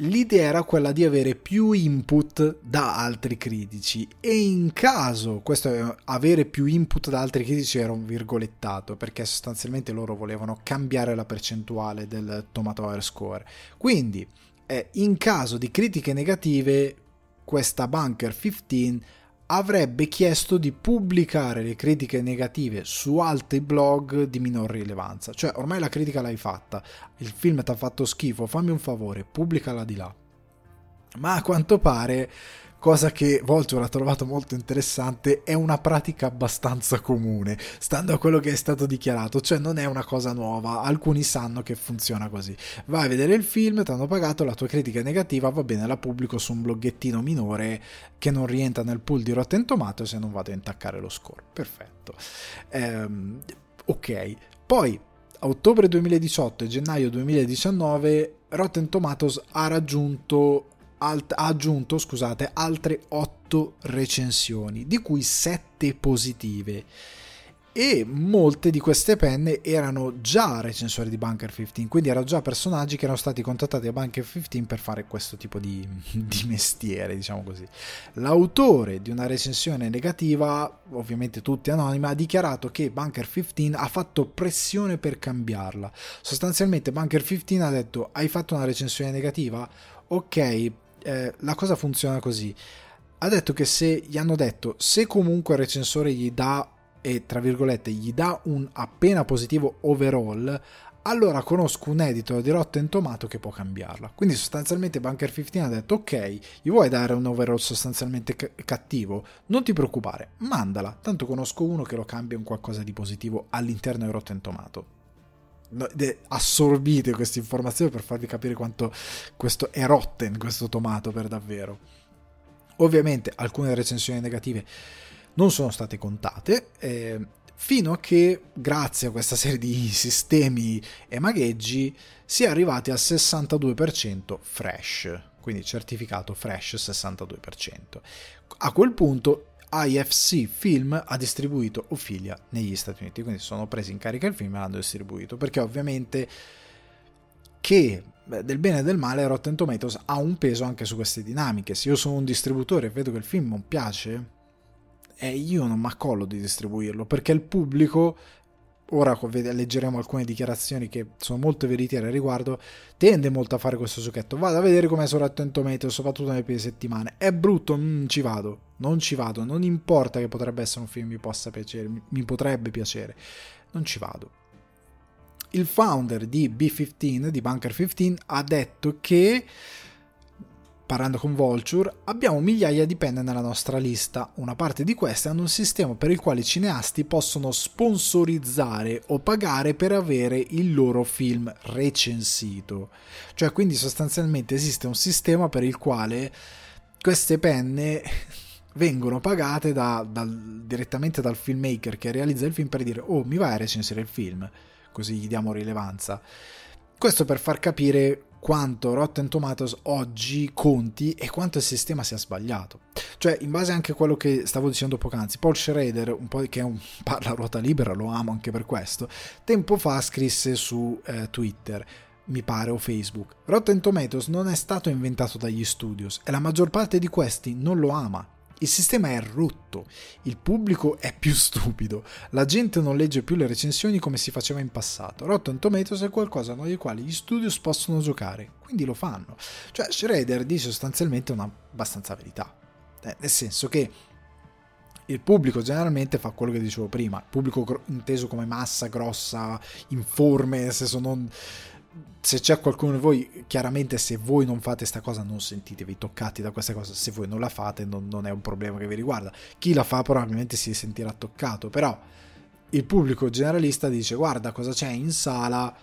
l'idea era quella di avere più input da altri critici, e in caso, questo avere più input da altri critici era un virgolettato, perché sostanzialmente loro volevano cambiare la percentuale del Tomatometer score. Quindi eh, in caso di critiche negative, questa Bunker quindici avrebbe chiesto di pubblicare le critiche negative su altri blog di minor rilevanza, cioè ormai la critica l'hai fatta, il film ti ha fatto schifo, fammi un favore, pubblicala di là. Ma a quanto pare, cosa che Vulture ha trovato molto interessante, è una pratica abbastanza comune, stando a quello che è stato dichiarato, cioè non è una cosa nuova, alcuni sanno che funziona così. Vai a vedere il film, ti hanno pagato, la tua critica è negativa, va bene, la pubblico su un bloggettino minore che non rientra nel pool di Rotten Tomatoes, se non vado a intaccare lo score. Perfetto. Ehm, ok, poi a ottobre duemiladiciotto e gennaio duemiladiciannove Rotten Tomatoes ha raggiunto Alt, ha aggiunto, scusate, altre otto recensioni, di cui sette positive, e molte di queste penne erano già recensori di Bunker quindici, quindi erano già personaggi che erano stati contattati da Bunker quindici per fare questo tipo di, di mestiere, diciamo così. L'autore di una recensione negativa, ovviamente tutti anonima, ha dichiarato che Bunker quindici ha fatto pressione per cambiarla. Sostanzialmente Bunker quindici ha detto: hai fatto una recensione negativa? Ok, eh, la cosa funziona così. Ha detto che se gli hanno detto, se comunque il recensore gli dà, e tra virgolette gli dà un appena positivo overall, allora conosco un editor di Rotten Tomatoes che può cambiarla. Quindi sostanzialmente Bunker quindici ha detto: ok, gli vuoi dare un overall sostanzialmente c- cattivo? Non ti preoccupare, mandala, tanto conosco uno che lo cambia in qualcosa di positivo all'interno di Rotten Tomatoes. Assorbite questa informazione per farvi capire quanto questo è rotten, questo tomato per davvero. Ovviamente alcune recensioni negative non sono state contate, eh, fino a che, grazie a questa serie di sistemi e magheggi, si è arrivati al sessantadue per cento fresh, quindi certificato fresh sessantadue per cento. A quel punto I F C Film ha distribuito Ophelia negli Stati Uniti, quindi sono presi in carica il film e l'hanno distribuito, perché ovviamente che... Beh, del bene e del male Rotten Tomatoes ha un peso anche su queste dinamiche. Se io sono un distributore e vedo che il film non piace, e eh, io non mi accollo di distribuirlo, perché il pubblico, ora leggeremo alcune dichiarazioni che sono molto veritiere al riguardo, tende molto a fare questo giochetto: vado a vedere com'è su Rotten Tomatoes, soprattutto nelle prime settimane, è brutto, mm, ci vado, non ci vado, non importa che potrebbe essere un film mi possa piacere, mi potrebbe piacere, non ci vado. Il founder di B quindici, di Bunker quindici, ha detto che, parlando con Vulture, abbiamo migliaia di penne nella nostra lista. Una parte di queste hanno un sistema per il quale i cineasti possono sponsorizzare o pagare per avere il loro film recensito. Cioè, quindi sostanzialmente esiste un sistema per il quale queste penne... vengono pagate da, dal, direttamente dal filmmaker che realizza il film, per dire: oh, mi vai a recensire il film, così gli diamo rilevanza. Questo per far capire quanto Rotten Tomatoes oggi conti e quanto il sistema sia sbagliato. Cioè, in base anche a quello che stavo dicendo poc'anzi, Paul Schrader, un po' che è un parla a ruota libera, lo amo anche per questo, tempo fa scrisse su eh, Twitter, mi pare, o Facebook: Rotten Tomatoes non è stato inventato dagli studios e la maggior parte di questi non lo ama. Il sistema è rotto, il pubblico è più stupido, la gente non legge più le recensioni come si faceva in passato. Rotten Tomatoes è qualcosa con il quale gli studios possono giocare, quindi lo fanno. Cioè, Schrader dice sostanzialmente una abbastanza verità, eh, nel senso che il pubblico generalmente fa quello che dicevo prima, il pubblico gro- inteso come massa grossa, informe, se sono... se c'è qualcuno di voi, chiaramente se voi non fate sta cosa non sentitevi toccati da questa cosa, se voi non la fate non, non è un problema che vi riguarda, chi la fa probabilmente si sentirà toccato, però il pubblico generalista dice: guarda cosa c'è in sala,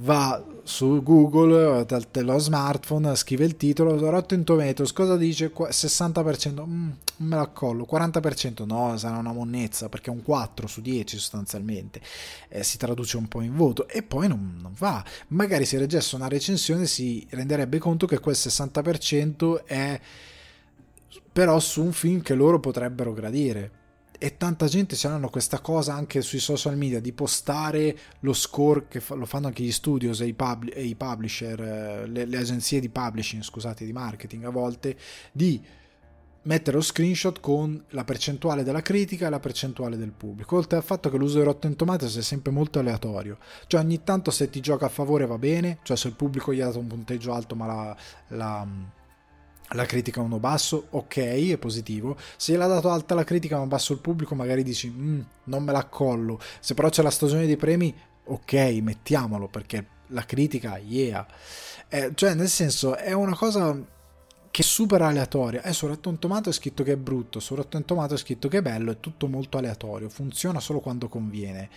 va su Google, dal lo smartphone, scrive il titolo, Rotten Tomatoes, cosa dice? sessanta per cento, mm, me la collo, quaranta per cento, no, sarà una monnezza, perché è un quattro su dieci sostanzialmente, eh, si traduce un po' in voto, e poi non, non va. Magari se leggesse una recensione si renderebbe conto che quel sessanta per cento è però su un film che loro potrebbero gradire. E tanta gente ce l'hanno questa cosa anche sui social media di postare lo score, che fa, lo fanno anche gli studios e i, pub, e i publisher, le, le agenzie di publishing, scusate, di marketing a volte, di mettere lo screenshot con la percentuale della critica e la percentuale del pubblico, oltre al fatto che l'uso di Rotten Tomatoes è sempre molto aleatorio, cioè ogni tanto se ti gioca a favore va bene, cioè se il pubblico gli ha dato un punteggio alto ma la... la la critica uno basso, ok, è positivo. Se gliel'ha dato alta la critica ma basso il pubblico, magari dici mm, non me la collo. Se però c'è la stagione dei premi, ok, mettiamolo perché la critica, yeah, eh, cioè nel senso è una cosa che è super aleatoria. Eh, su Rotten Tomatoes è scritto che è brutto, su Rotten Tomatoes è scritto che è bello, è tutto molto aleatorio, funziona solo quando conviene.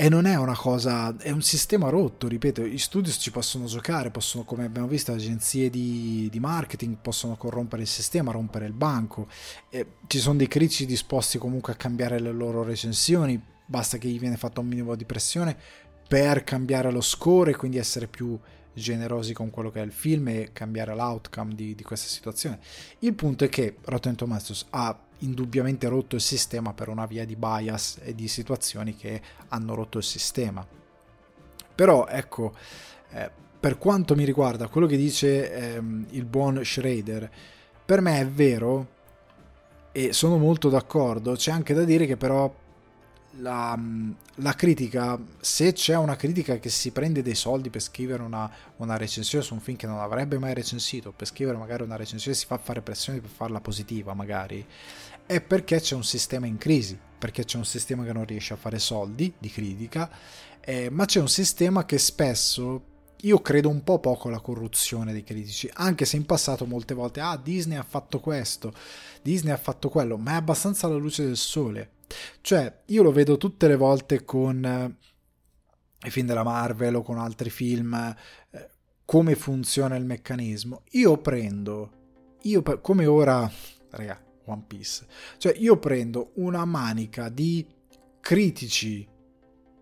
E non è una cosa, è un sistema rotto, ripeto, gli studios ci possono giocare, possono, come abbiamo visto, agenzie di, di marketing possono corrompere il sistema, rompere il banco, e ci sono dei critici disposti comunque a cambiare le loro recensioni, basta che gli viene fatto un minimo di pressione per cambiare lo score e quindi essere più generosi con quello che è il film e cambiare l'outcome di, di questa situazione. Il punto è che Rotten Tomatoes ha indubbiamente rotto il sistema per una via di bias e di situazioni che hanno rotto il sistema. Però ecco, eh, per quanto mi riguarda quello che dice ehm, il buon Schrader, per me è vero e sono molto d'accordo. C'è anche da dire che però La, la critica, se c'è una critica che si prende dei soldi per scrivere una, una recensione su un film che non avrebbe mai recensito, per scrivere magari una recensione si fa fare pressione per farla positiva magari, è perché c'è un sistema in crisi, perché c'è un sistema che non riesce a fare soldi di critica, eh, ma c'è un sistema che spesso, io credo un po' poco alla corruzione dei critici, anche se in passato molte volte ah Disney ha fatto questo, Disney ha fatto quello, ma è abbastanza alla luce del sole. Cioè io lo vedo tutte le volte con eh, i film della Marvel o con altri film, eh, come funziona il meccanismo. Io prendo io come ora raga, One Piece, cioè io prendo una manica di critici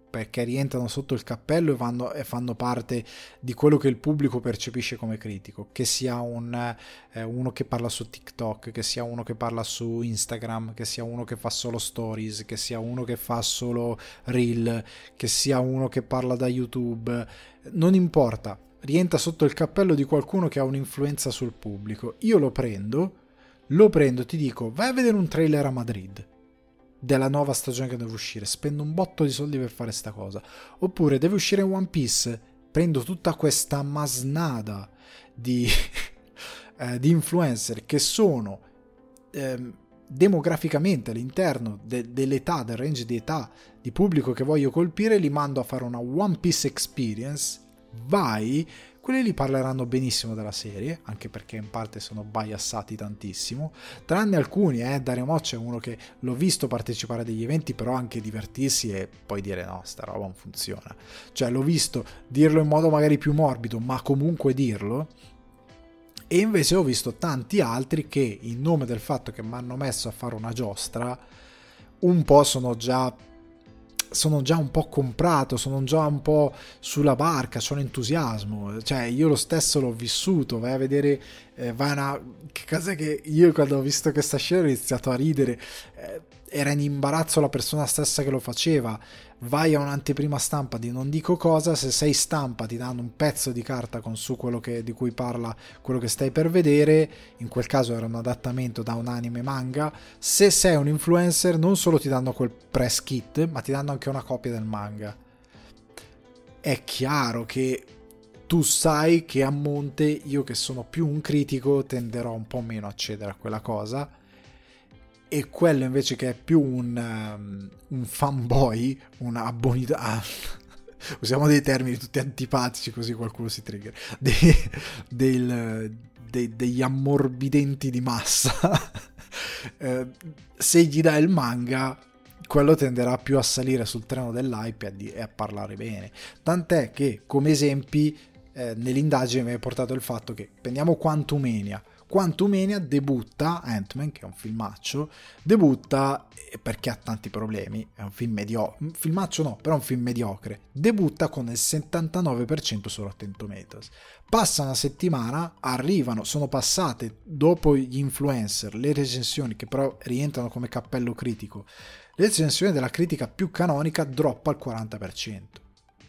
perché rientrano sotto il cappello e, vanno, e fanno parte di quello che il pubblico percepisce come critico, che sia un, eh, uno che parla su TikTok, che sia uno che parla su Instagram, che sia uno che fa solo stories, che sia uno che fa solo reel, che sia uno che parla da YouTube, non importa, rientra sotto il cappello di qualcuno che ha un'influenza sul pubblico. Io lo prendo, lo prendo, ti dico vai a vedere un trailer a Madrid della nuova stagione che deve uscire, spendo un botto di soldi per fare sta cosa, oppure deve uscire One Piece, prendo tutta questa masnada di, eh, di influencer che sono eh, demograficamente all'interno de- dell'età, del range di età di pubblico che voglio colpire, li mando a fare una One Piece experience, vai, quelli lì parleranno benissimo della serie, anche perché in parte sono biassati tantissimo, tranne alcuni, eh, Dario Moccia è uno che l'ho visto partecipare a degli eventi, però anche divertirsi e poi dire no, sta roba non funziona, cioè l'ho visto dirlo in modo magari più morbido, ma comunque dirlo, e invece ho visto tanti altri che in nome del fatto che mi hanno messo a fare una giostra, un po' sono già... sono già un po' comprato, sono già un po' sulla barca, sono entusiasmo, cioè io lo stesso l'ho vissuto, vai a vedere, eh, vai una... che cosa che io quando ho visto questa scena ho iniziato a ridere, eh, era in imbarazzo la persona stessa che lo faceva, vai a un'anteprima stampa di non dico cosa, se sei stampa ti danno un pezzo di carta con su quello che, di cui parla quello che stai per vedere, in quel caso era un adattamento da un anime manga, se sei un influencer non solo ti danno quel press kit ma ti danno anche una copia del manga, è chiaro che tu sai che a monte io che sono più un critico tenderò un po' meno a cedere a quella cosa, e quello invece che è più un, um, un fanboy, un abbonita, usiamo dei termini tutti antipatici così qualcuno si trigger, dei, del, dei, degli ammorbidenti di massa, eh, se gli dai il manga quello tenderà più a salire sul treno dell'hype e a, di, e a parlare bene, tant'è che come esempi eh, nell'indagine mi hai portato il fatto che prendiamo Quantumania, Quantumania debutta, Ant-Man che è un filmaccio, debutta perché ha tanti problemi, è un film mediocre, filmaccio no, però è un film mediocre, debutta con il settantanove percento su Rotten Tomatoes, passa una settimana, arrivano, sono passate dopo gli influencer, le recensioni che però rientrano come cappello critico, le recensioni della critica più canonica droppa al quaranta percento,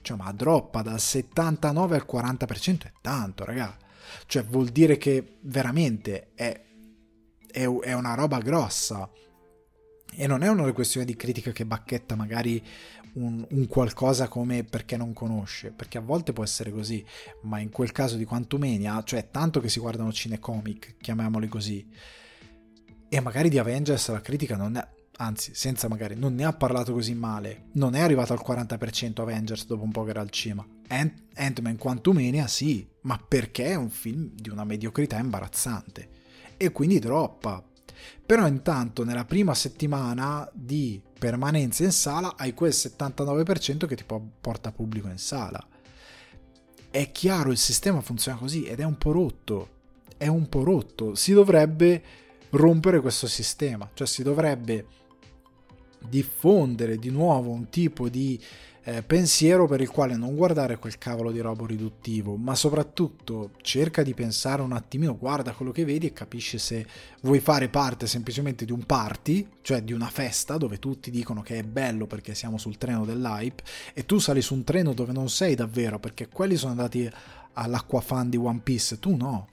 cioè ma droppa dal settantanove al quaranta percento è tanto ragazzi. Cioè vuol dire che veramente è, è, è una roba grossa e non è una questione di critica che bacchetta magari un, un qualcosa come perché non conosce, perché a volte può essere così, ma in quel caso di Quantumania, cioè tanto che si guardano cinecomic, chiamiamoli così, e magari di Avengers la critica non è, anzi senza magari, non ne ha parlato così male, non è arrivato al quaranta percento Avengers dopo un po' che era al cima, Ant- Ant-Man Quantumania sì, ma perché è un film di una mediocrità imbarazzante e quindi droppa, però intanto nella prima settimana di permanenza in sala hai quel settantanove percento che ti porta pubblico in sala, è chiaro il sistema funziona così ed è un po' rotto, è un po' rotto, si dovrebbe rompere questo sistema, cioè si dovrebbe diffondere di nuovo un tipo di eh, pensiero per il quale non guardare quel cavolo di robo riduttivo, ma soprattutto cerca di pensare un attimino, guarda quello che vedi e capisci se vuoi fare parte semplicemente di un party, cioè di una festa dove tutti dicono che è bello perché siamo sul treno dell'hype e tu sali su un treno dove non sei davvero, perché quelli sono andati all'acquafan di One Piece, tu no.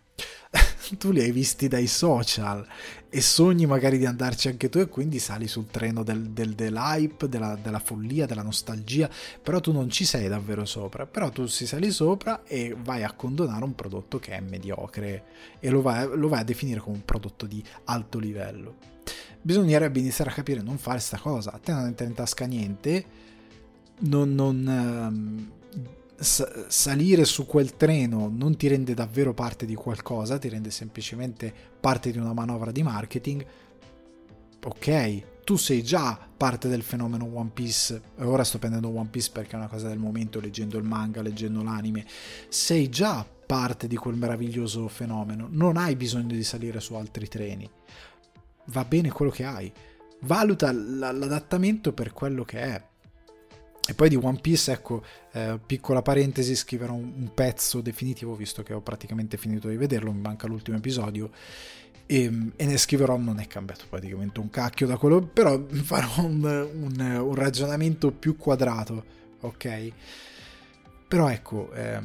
Tu li hai visti dai social e sogni magari di andarci anche tu e quindi sali sul treno del, del, dell'hype, della, della follia, della nostalgia, però tu non ci sei davvero sopra, però tu si sali sopra e vai a condonare un prodotto che è mediocre e lo vai, lo vai a definire come un prodotto di alto livello. Bisognerebbe iniziare a capire, non fare sta cosa, a te non entra in tasca niente, non... non um, salire su quel treno non ti rende davvero parte di qualcosa, ti rende semplicemente parte di una manovra di marketing. Ok, tu sei già parte del fenomeno One Piece, ora sto prendendo One Piece perché è una cosa del momento, leggendo il manga, leggendo l'anime, sei già parte di quel meraviglioso fenomeno, non hai bisogno di salire su altri treni, va bene quello che hai, valuta l'adattamento per quello che è. E poi di One Piece, ecco, eh, piccola parentesi, scriverò un, un pezzo definitivo, visto che ho praticamente finito di vederlo, mi manca l'ultimo episodio, e, e ne scriverò, non è cambiato praticamente un cacchio da quello, però farò un, un, un ragionamento più quadrato, ok? Però ecco, eh,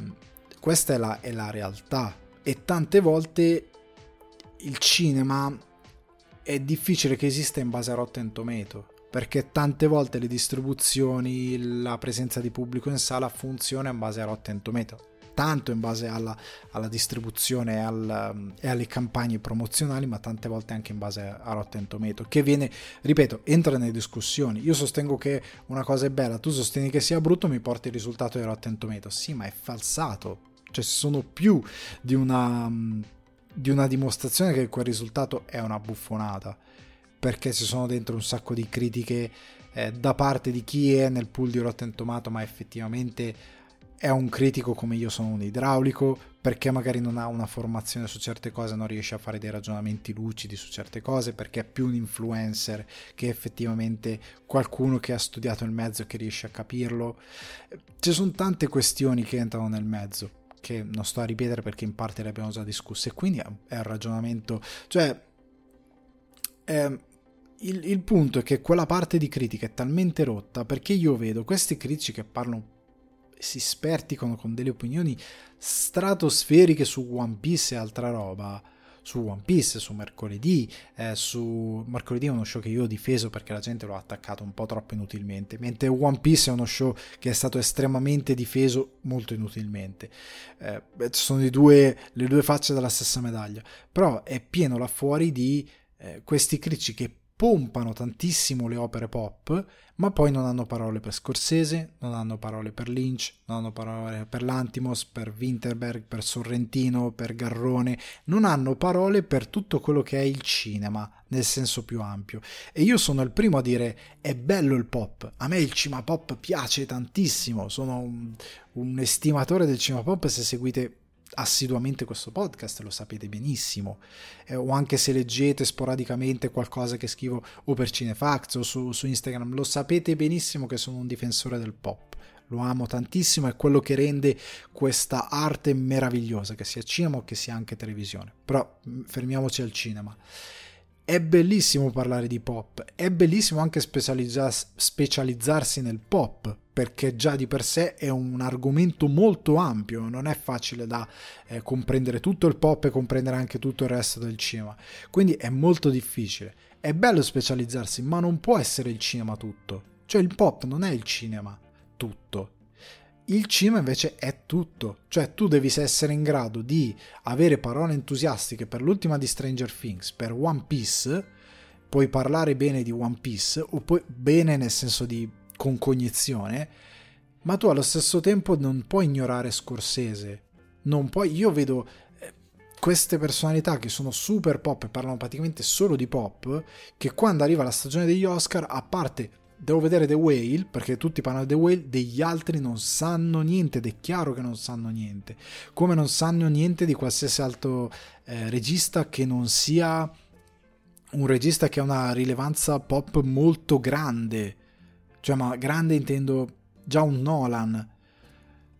questa è la, è la realtà, e tante volte il cinema è difficile che esista in base a Rotten Tomatoes, perché tante volte le distribuzioni, la presenza di pubblico in sala funziona in base a Rotten Tomatoes, tanto in base alla, alla distribuzione e, al, e alle campagne promozionali, ma tante volte anche in base a Rotten Tomatoes, che viene, ripeto, entra nelle discussioni. Io sostengo che una cosa è bella, tu sostieni che sia brutto, mi porti il risultato di Rotten Tomatoes, sì, ma è falsato, cioè ci sono più di una, di una dimostrazione che quel risultato è una buffonata, perché ci sono dentro un sacco di critiche eh, da parte di chi è nel pool di Rotten Tomatoes, ma effettivamente è un critico come io sono un idraulico, perché magari non ha una formazione su certe cose, non riesce a fare dei ragionamenti lucidi su certe cose, perché è più un influencer che effettivamente qualcuno che ha studiato il mezzo e che riesce a capirlo. Ci sono tante questioni che entrano nel mezzo, che non sto a ripetere perché in parte le abbiamo già discusse, quindi è un ragionamento, cioè... Eh, Il, il punto è che quella parte di critica è talmente rotta, perché io vedo questi critici che parlano, si sperticano con delle opinioni stratosferiche su One Piece e altra roba, su One Piece, su Mercoledì, eh, su Mercoledì è uno show che io ho difeso perché la gente lo ha attaccato un po' troppo inutilmente, mentre One Piece è uno show che è stato estremamente difeso molto inutilmente. Eh, sono i due, le due facce della stessa medaglia, però è pieno là fuori di eh, questi critici che pompano tantissimo le opere pop, ma poi non hanno parole per Scorsese, non hanno parole per Lynch, non hanno parole per Lantimos, per Winterberg, per Sorrentino, per Garrone, non hanno parole per tutto quello che è il cinema nel senso più ampio. E io sono il primo a dire è bello il pop, a me il cinema pop piace tantissimo, sono un, un estimatore del cinema pop, se seguite assiduamente questo podcast lo sapete benissimo, eh, o anche se leggete sporadicamente qualcosa che scrivo o per Cinefax o su, su Instagram, lo sapete benissimo che sono un difensore del pop, lo amo tantissimo, è quello che rende questa arte meravigliosa, che sia cinema o che sia anche televisione, però fermiamoci al cinema. È bellissimo parlare di pop, è bellissimo anche specializza- specializzarsi nel pop, perché già di per sé è un argomento molto ampio, non è facile da eh, comprendere tutto il pop e comprendere anche tutto il resto del cinema, quindi è molto difficile. È bello specializzarsi, ma non può essere il cinema tutto, cioè il pop non è il cinema tutto, il cinema invece è tutto, cioè tu devi essere in grado di avere parole entusiastiche per l'ultima di Stranger Things, per One Piece, puoi parlare bene di One Piece, o poi bene nel senso di con cognizione, ma tu allo stesso tempo non puoi ignorare Scorsese, non puoi, io vedo queste personalità che sono super pop e parlano praticamente solo di pop, che quando arriva la stagione degli Oscar, a parte devo vedere The Whale, perché tutti parlano di The Whale, degli altri non sanno niente, ed è chiaro che non sanno niente, come non sanno niente di qualsiasi altro eh, regista che non sia un regista che ha una rilevanza pop molto grande, cioè ma grande intendo già un Nolan,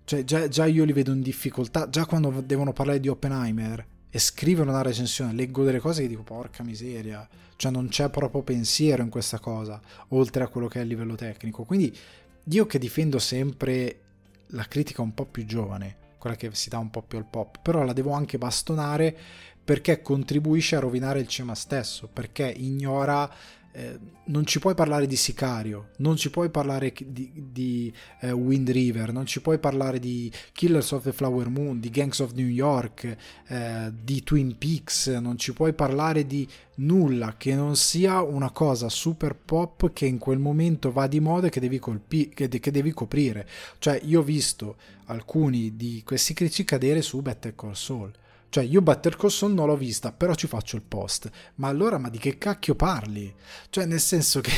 cioè già, già io li vedo in difficoltà, già quando devono parlare di Oppenheimer e scrivono una recensione, leggo delle cose che dico porca miseria, cioè non c'è proprio pensiero in questa cosa, oltre a quello che è a livello tecnico. Quindi io che difendo sempre la critica un po' più giovane, quella che si dà un po' più al pop, però la devo anche bastonare perché contribuisce a rovinare il cinema stesso, perché ignora, eh, non ci puoi parlare di Sicario, non ci puoi parlare di, di eh, Wind River, non ci puoi parlare di Killers of the Flower Moon, di Gangs of New York, eh, di Twin Peaks, non ci puoi parlare di nulla che non sia una cosa super pop che in quel momento va di moda e che devi, colpi- che, de- che devi coprire. Cioè io ho visto alcuni di questi critici cadere su Better Call Saul. Cioè io Better Call Saul non l'ho vista, però ci faccio il post. Ma allora, ma di che cacchio parli? Cioè nel senso che...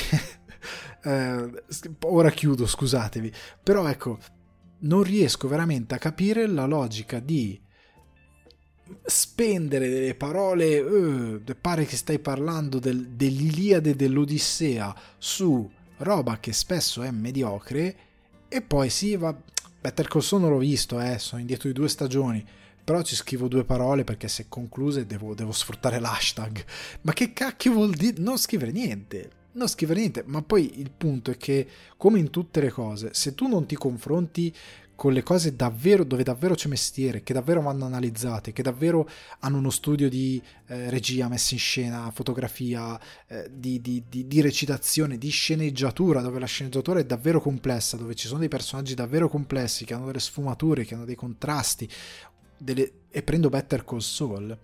eh, ora chiudo, scusatevi. Però ecco, non riesco veramente a capire la logica di spendere delle parole... Uh, pare che stai parlando del, dell'Iliade, dell'Odissea, su roba che spesso è mediocre. E poi sì, va... Better Call Saul non l'ho visto, eh, sono indietro di due stagioni. Però ci scrivo due parole perché se concluse devo, devo sfruttare l'hashtag. Ma che cacchio vuol dire? Non scrivere niente, non scrivere niente. Ma poi il punto è che, come in tutte le cose, se tu non ti confronti con le cose davvero, dove davvero c'è mestiere, che davvero vanno analizzate, che davvero hanno uno studio di eh, regia, messa in scena, fotografia, eh, di, di, di, di recitazione, di sceneggiatura, dove la sceneggiatura è davvero complessa, dove ci sono dei personaggi davvero complessi, che hanno delle sfumature, che hanno dei contrasti, delle, e prendo Better Call Saul,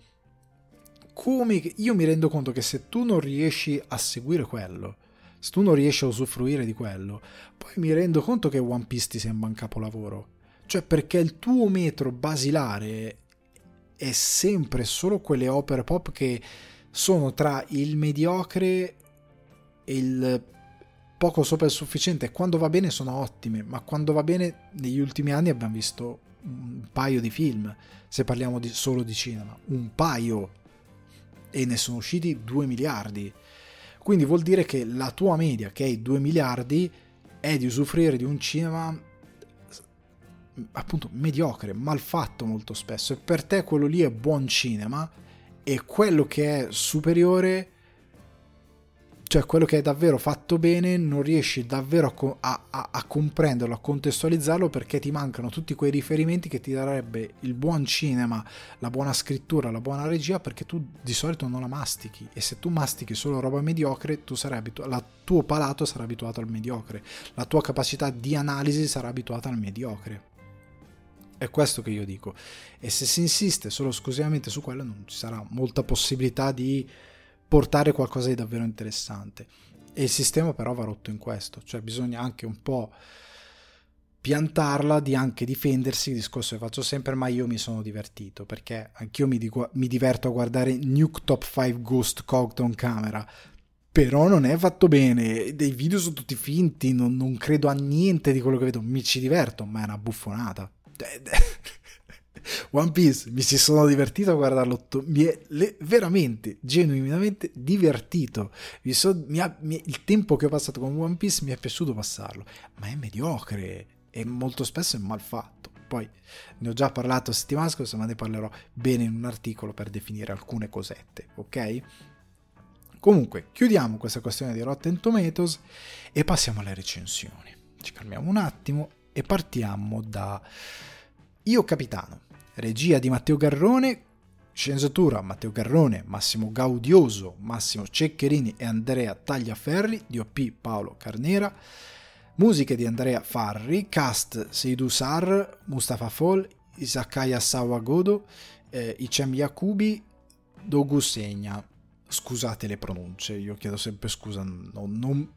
come io mi rendo conto che se tu non riesci a seguire quello, se tu non riesci a usufruire di quello, poi mi rendo conto che One Piece ti sembra un capolavoro, cioè perché il tuo metro basilare è sempre solo quelle opere pop che sono tra il mediocre e il poco sopra il sufficiente. Quando va bene sono ottime, ma quando va bene, negli ultimi anni abbiamo visto un paio di film, se parliamo di, solo di cinema, un paio, e ne sono usciti due miliardi. Quindi vuol dire che la tua media, che è i due miliardi, è di usufruire di un cinema appunto mediocre, malfatto molto spesso, e per te quello lì è buon cinema, e quello che è superiore, cioè quello che è davvero fatto bene, non riesci davvero a, a, a comprenderlo, a contestualizzarlo, perché ti mancano tutti quei riferimenti che ti darebbe il buon cinema, la buona scrittura, la buona regia, perché tu di solito non la mastichi, e se tu mastichi solo roba mediocre, tu sarai abitu- la tuo palato sarà abituato al mediocre, la tua capacità di analisi sarà abituata al mediocre. È questo che io dico, e se si insiste solo esclusivamente su quello non ci sarà molta possibilità di portare qualcosa di davvero interessante. E il sistema però va rotto in questo, cioè bisogna anche un po' piantarla, di anche difendersi. Il discorso che faccio sempre, ma io mi sono divertito, perché anch'io mi, dico, mi diverto a guardare Nuke Top cinque Ghost Cocked on Camera, però non è fatto bene, dei video sono tutti finti, non, non credo a niente di quello che vedo, mi ci diverto, ma è una buffonata. One Piece, mi ci sono divertito a guardarlo, mi è le, veramente, genuinamente divertito, mi so, mi ha, mi, il tempo che ho passato con One Piece mi è piaciuto passarlo, ma è mediocre e molto spesso è mal fatto. Poi ne ho già parlato settimana scorsa, ma ne parlerò bene in un articolo per definire alcune cosette, ok? Comunque chiudiamo questa questione di Rotten Tomatoes e passiamo alle recensioni, ci calmiamo un attimo e partiamo da Io Capitano, regia di Matteo Garrone, sceneggiatura Matteo Garrone, Massimo Gaudioso, Massimo Ceccherini e Andrea Tagliaferri, D O P Paolo Carnera, musiche di Andrea Farri, cast Seydou Sar, Mustafa Fall, Isakaya Sawagodo, eh, Icem Yakubi, Dogu Segna. Scusate le pronunce, io chiedo sempre scusa, no, non...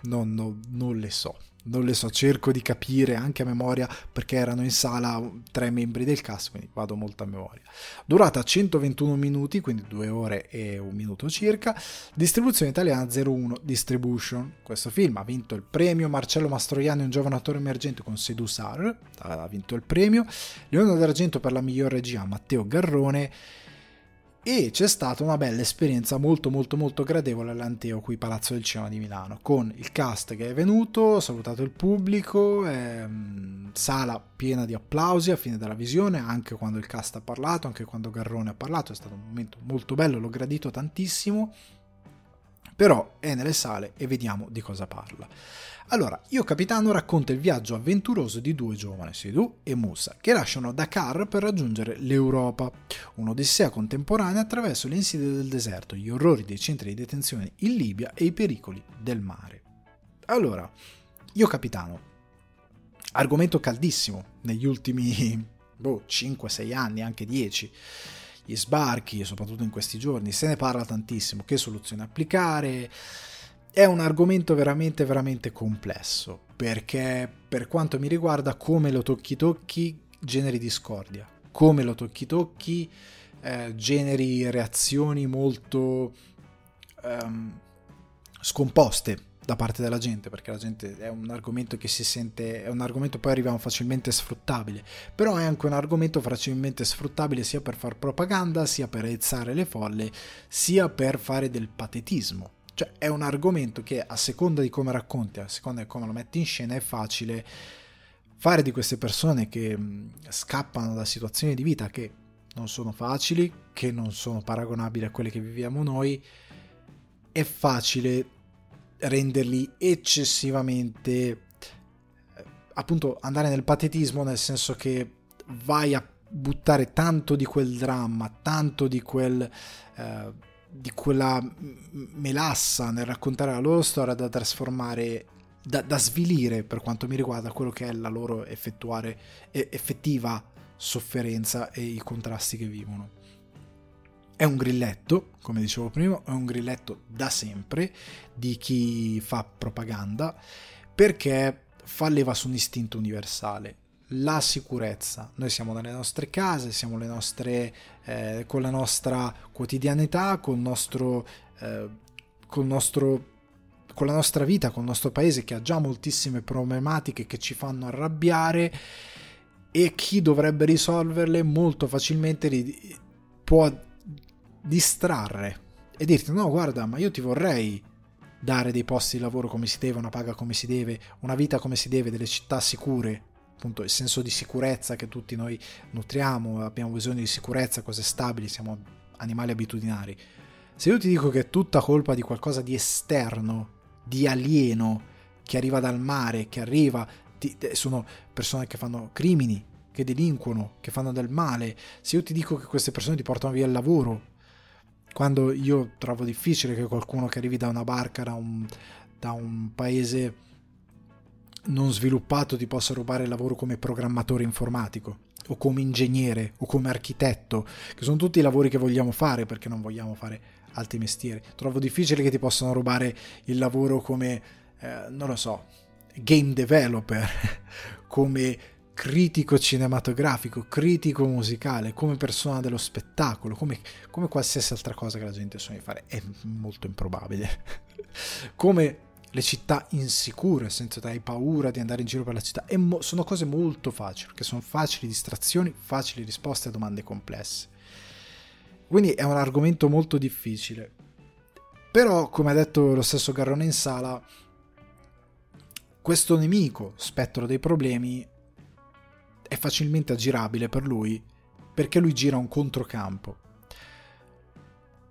No, no, non le so, non le so, cerco di capire anche a memoria perché erano in sala tre membri del cast, quindi vado molto a memoria. Durata centoventuno minuti, quindi due ore e un minuto circa. Distribuzione italiana zero uno Distribution. Questo film ha vinto il premio Marcello Mastroianni, un giovane attore emergente, con Seydou Sar, ha vinto il premio. Leone d'argento per la miglior regia Matteo Garrone. e c'è stata una bella esperienza molto molto molto gradevole all'Anteo qui Palazzo del Cinema di Milano, con il cast che è venuto, ha salutato il pubblico, ehm, sala piena di applausi a fine della visione, anche quando il cast ha parlato, anche quando Garrone ha parlato, è stato un momento molto bello, l'ho gradito tantissimo. Però è nelle sale e vediamo di cosa parla. Allora, Io Capitano racconta il viaggio avventuroso di due giovani, Sidhu e Musa, che lasciano Dakar per raggiungere l'Europa. Un'odissea contemporanea attraverso le insidie del deserto, gli orrori dei centri di detenzione in Libia e i pericoli del mare. Allora, Io Capitano, argomento caldissimo negli ultimi boh, cinque sei anni, anche dieci. Gli sbarchi, soprattutto in questi giorni, se ne parla tantissimo, che soluzione applicare, è un argomento veramente veramente complesso, perché per quanto mi riguarda come lo tocchi tocchi generi discordia, come lo tocchi tocchi eh, generi reazioni molto ehm, scomposte da parte della gente, perché la gente è un argomento che si sente, è un argomento poi arriviamo facilmente sfruttabile, però è anche un argomento facilmente sfruttabile sia per far propaganda, sia per aizzare le folle, sia per fare del patetismo, cioè è un argomento che a seconda di come racconti, a seconda di come lo metti in scena è facile fare di queste persone che scappano da situazioni di vita che non sono facili, che non sono paragonabili a quelle che viviamo noi, è facile renderli eccessivamente, appunto, andare nel patetismo, nel senso che vai a buttare tanto di quel dramma, tanto di quel eh, di quella melassa nel raccontare la loro storia da trasformare, da, da svilire per quanto mi riguarda quello che è la loro effettuare effettiva sofferenza e i contrasti che vivono. È un grilletto, come dicevo prima, è un grilletto da sempre di chi fa propaganda, perché fa leva su un istinto universale, la sicurezza. Noi siamo nelle nostre case, siamo le nostre, eh, con la nostra quotidianità, col nostro, eh, col nostro, con la nostra vita, col nostro paese che ha già moltissime problematiche che ci fanno arrabbiare, e chi dovrebbe risolverle molto facilmente ri- può distrarre e dirti no guarda ma io ti vorrei dare dei posti di lavoro come si deve, una paga come si deve, una vita come si deve, delle città sicure, appunto il senso di sicurezza che tutti noi nutriamo, abbiamo bisogno di sicurezza, cose stabili, siamo animali abitudinari. Se io ti dico che è tutta colpa di qualcosa di esterno, di alieno che arriva dal mare, che arriva ti, sono persone che fanno crimini, che delinquono, che fanno del male, se io ti dico che queste persone ti portano via il lavoro, quando io trovo difficile che qualcuno che arrivi da una barca, da un, da un paese non sviluppato ti possa rubare il lavoro come programmatore informatico o come ingegnere o come architetto, che sono tutti i lavori che vogliamo fare perché non vogliamo fare altri mestieri, trovo difficile che ti possano rubare il lavoro come, eh, non lo so, game developer, come critico cinematografico, critico musicale, come persona dello spettacolo, come, come qualsiasi altra cosa che la gente sogna di fare, è molto improbabile. Come le città insicure, senza hai paura di andare in giro per la città, mo- sono cose molto facili, che sono facili distrazioni, facili risposte a domande complesse. Quindi è un argomento molto difficile. Però, come ha detto lo stesso Garrone in sala, questo nemico, spettro dei problemi, è facilmente aggirabile per lui, perché lui gira un controcampo,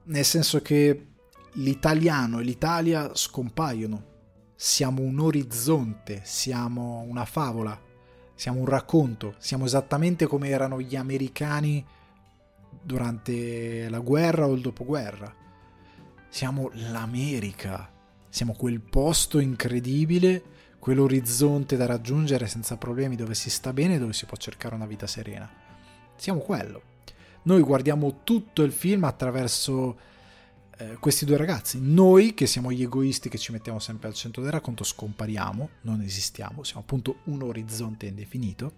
nel senso che l'italiano e l'Italia scompaiono, siamo un orizzonte, siamo una favola, siamo un racconto, siamo esattamente come erano gli americani durante la guerra o il dopoguerra, siamo l'America, siamo quel posto incredibile, quell'orizzonte da raggiungere senza problemi, dove si sta bene, dove si può cercare una vita serena. Siamo quello. Noi guardiamo tutto il film attraverso eh, questi due ragazzi. Noi, che siamo gli egoisti che ci mettiamo sempre al centro del racconto, scompariamo, non esistiamo, siamo appunto un orizzonte indefinito.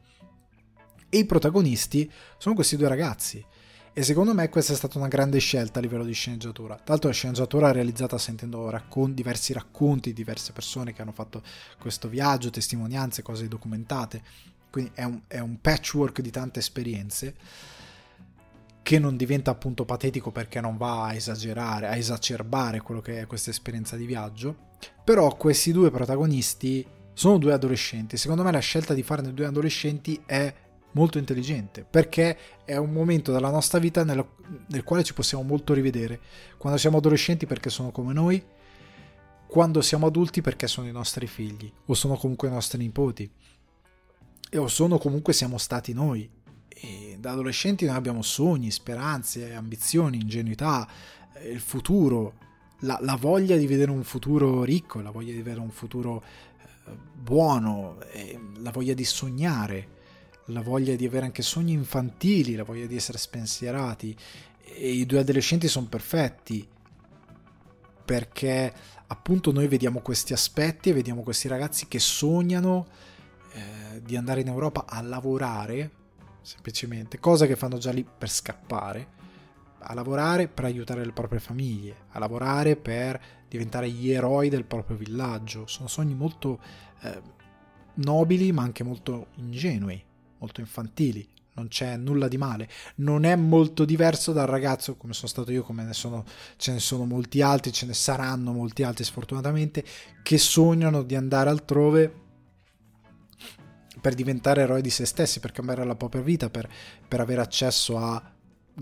E i protagonisti sono questi due ragazzi. E secondo me questa è stata una grande scelta a livello di sceneggiatura. Tra l'altro la sceneggiatura è realizzata sentendo raccon- diversi racconti di diverse persone che hanno fatto questo viaggio, testimonianze, cose documentate. Quindi è un, è un patchwork di tante esperienze che non diventa appunto patetico perché non va a esagerare, a esacerbare quello che è questa esperienza di viaggio. Però questi due protagonisti sono due adolescenti. Secondo me la scelta di farne due adolescenti è molto intelligente, perché è un momento della nostra vita nel, nel quale ci possiamo molto rivedere. Quando siamo adolescenti perché sono come noi, quando siamo adulti perché sono i nostri figli, o sono comunque i nostri nipoti, e o sono comunque siamo stati noi. E da adolescenti noi abbiamo sogni, speranze, ambizioni, ingenuità, il futuro, la, la voglia di vedere un futuro ricco, la voglia di vedere un futuro eh, buono, eh, la voglia di sognare, la voglia di avere anche sogni infantili, la voglia di essere spensierati. E i due adolescenti sono perfetti, perché appunto noi vediamo questi aspetti e vediamo questi ragazzi che sognano eh, di andare in Europa a lavorare, semplicemente, cosa che fanno già lì per scappare, a lavorare per aiutare le proprie famiglie, a lavorare per diventare gli eroi del proprio villaggio. Sono sogni molto eh, nobili, ma anche molto ingenui, molto infantili. Non c'è nulla di male, non è molto diverso dal ragazzo come sono stato io, come ne sono, ce ne sono molti altri, ce ne saranno molti altri sfortunatamente, che sognano di andare altrove per diventare eroi di se stessi, per cambiare la propria vita, per, per avere accesso a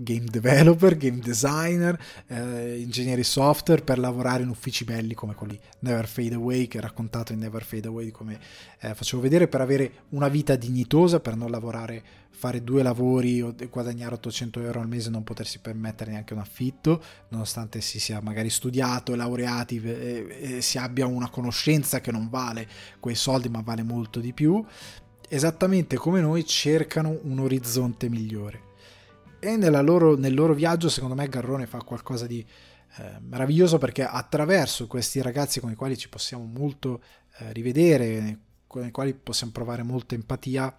game developer, game designer, eh, ingegneri software, per lavorare in uffici belli come quelli Never Fade Away, che è raccontato in Never Fade Away, come eh, facevo vedere, per avere una vita dignitosa, per non lavorare, fare due lavori o guadagnare ottocento euro al mese e non potersi permettere neanche un affitto, nonostante si sia magari studiato, laureati e, e si abbia una conoscenza che non vale quei soldi ma vale molto di più. Esattamente come noi, cercano un orizzonte migliore, e nella loro, nel loro viaggio secondo me Garrone fa qualcosa di eh, meraviglioso, perché attraverso questi ragazzi con i quali ci possiamo molto eh, rivedere, con i quali possiamo provare molta empatia,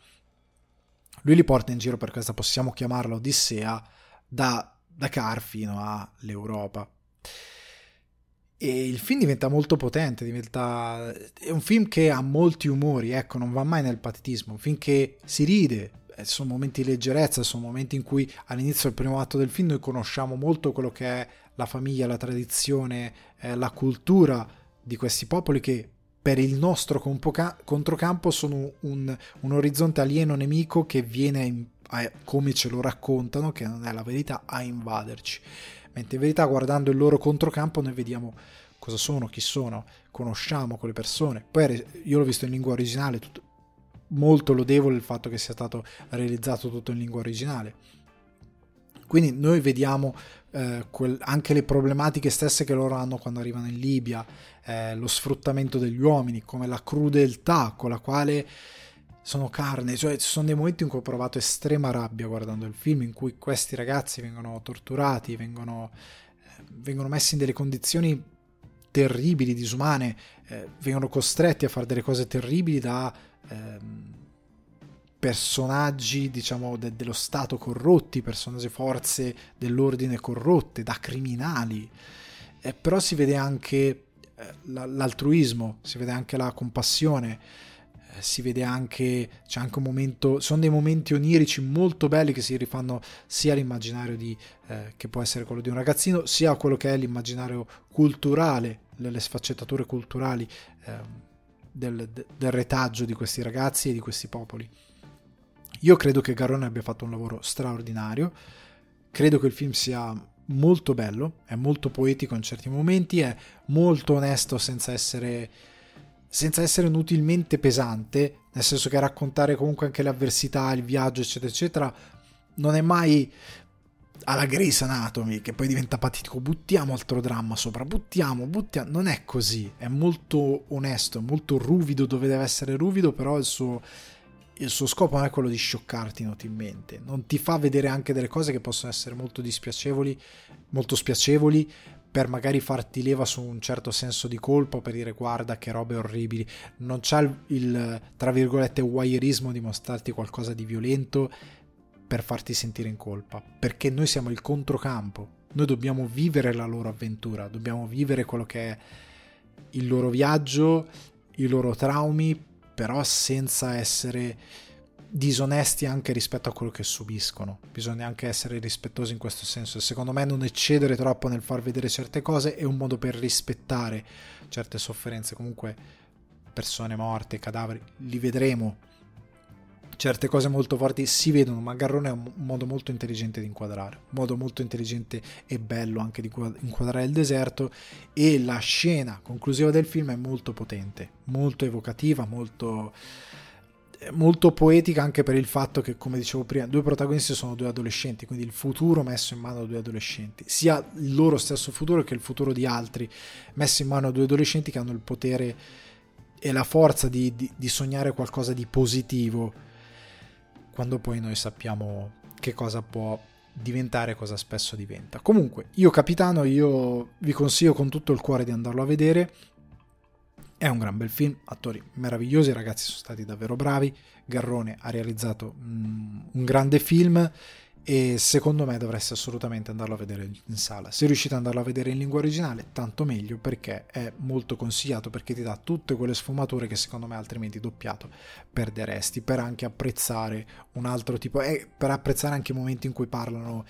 lui li porta in giro per questa, possiamo chiamarla odissea, da Dakar fino all'Europa. E il film diventa molto potente, diventa... è un film che ha molti umori, ecco, non va mai nel patetismo, un film che si ride, sono momenti di leggerezza, sono momenti in cui all'inizio del primo atto del film noi conosciamo molto quello che è la famiglia, la tradizione, eh, la cultura di questi popoli che per il nostro compoca- controcampo sono un, un orizzonte alieno, nemico, che viene, in, a, come ce lo raccontano, che non è la verità, a invaderci. Mentre in verità, guardando il loro controcampo, noi vediamo cosa sono, chi sono, conosciamo quelle persone. Poi io l'ho visto in lingua originale, tutto, molto lodevole il fatto che sia stato realizzato tutto in lingua originale. Quindi noi vediamo eh, quel, anche le problematiche stesse che loro hanno quando arrivano in Libia, eh, lo sfruttamento degli uomini, come la crudeltà con la quale sono carne. Cioè ci sono dei momenti in cui ho provato estrema rabbia guardando il film, in cui questi ragazzi vengono torturati, vengono, eh, vengono messi in delle condizioni terribili, disumane, eh, vengono costretti a fare delle cose terribili da eh, personaggi, diciamo, de- dello Stato corrotti, personaggi, forze dell'ordine corrotte, da criminali. Eh, però si vede anche eh, l- l'altruismo, si vede anche la compassione, si vede anche, c'è anche un momento, sono dei momenti onirici molto belli che si rifanno sia all'immaginario di, eh, che può essere quello di un ragazzino, sia a quello che è l'immaginario culturale, le, le sfaccettature culturali eh, del, del retaggio di questi ragazzi e di questi popoli. Io credo che Garrone abbia fatto un lavoro straordinario, credo che il film sia molto bello, è molto poetico in certi momenti, è molto onesto senza essere... senza essere inutilmente pesante, nel senso che raccontare comunque anche le avversità, il viaggio, eccetera eccetera, non è mai alla Grey's Anatomy che poi diventa patetico, buttiamo altro dramma sopra, buttiamo, buttiamo, non è così, è molto onesto, è molto ruvido dove deve essere ruvido, però il suo, il suo scopo non è quello di scioccarti inutilmente, non ti fa vedere anche delle cose che possono essere molto dispiacevoli, molto spiacevoli, per magari farti leva su un certo senso di colpa, per dire guarda che robe orribili. Non c'ha il, il tra virgolette voyeurismo di mostrarti qualcosa di violento per farti sentire in colpa, perché noi siamo il controcampo, noi dobbiamo vivere la loro avventura, dobbiamo vivere quello che è il loro viaggio, i loro traumi, però senza essere disonesti anche rispetto a quello che subiscono, bisogna anche essere rispettosi in questo senso. Secondo me non eccedere troppo nel far vedere certe cose è un modo per rispettare certe sofferenze. Comunque persone morte, cadaveri, li vedremo, certe cose molto forti si vedono, ma Garrone è un modo molto intelligente di inquadrare, un modo molto intelligente e bello anche di inquadrare il deserto, e la scena conclusiva del film è molto potente, molto evocativa, molto... molto poetica, anche per il fatto che, come dicevo prima, due protagonisti sono due adolescenti, quindi il futuro messo in mano a due adolescenti, sia il loro stesso futuro che il futuro di altri messo in mano a due adolescenti che hanno il potere e la forza di, di, di sognare qualcosa di positivo, quando poi noi sappiamo che cosa può diventare, cosa spesso diventa. Comunque, io capitano, io vi consiglio con tutto il cuore di andarlo a vedere. È un gran bel film, attori meravigliosi, i ragazzi sono stati davvero bravi, Garrone ha realizzato un grande film e secondo me dovreste assolutamente andarlo a vedere in sala. Se riuscite ad andarlo a vedere in lingua originale, tanto meglio, perché è molto consigliato, perché ti dà tutte quelle sfumature che secondo me altrimenti doppiato perderesti, per anche apprezzare un altro tipo, e per apprezzare anche i momenti in cui parlano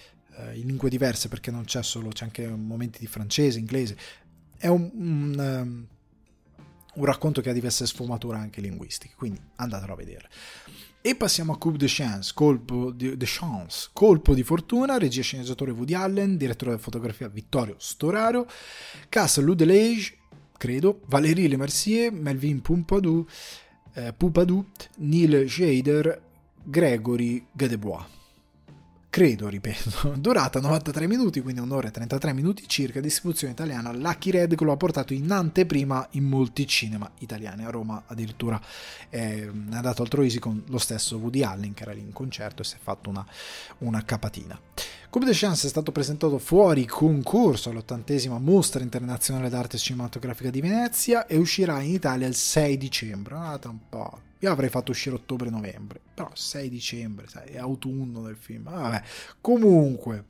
in lingue diverse, perché non c'è solo, c'è anche momenti di francese, inglese, è un... un un racconto che ha diverse sfumature anche linguistiche, quindi andatelo a vedere. E passiamo a Coup de Chance, colpo di, de chance, colpo di fortuna, regia sceneggiatore Woody Allen, direttore della fotografia Vittorio Storaro, cast Lou Delage, credo, Valérie Lemercier, Melvin Poupadou, eh, Poupadou, Neil Jader, Gregory Gadebois. Credo, ripeto, durata novantatré minuti, quindi un'ora e trentatré minuti circa, distribuzione italiana. Lucky Red che lo ha portato in anteprima in molti cinema italiani, a Roma addirittura eh, è andato altro easy con lo stesso Woody Allen che era lì in concerto e si è fatto una, una capatina. Coup de Chance è stato presentato fuori concorso all'ottantesima Mostra Internazionale d'Arte Cinematografica di Venezia e uscirà in Italia il sei dicembre, una data un po'... Io avrei fatto uscire ottobre-novembre, però sei dicembre, sai, è autunno del film. Ah, vabbè. Comunque,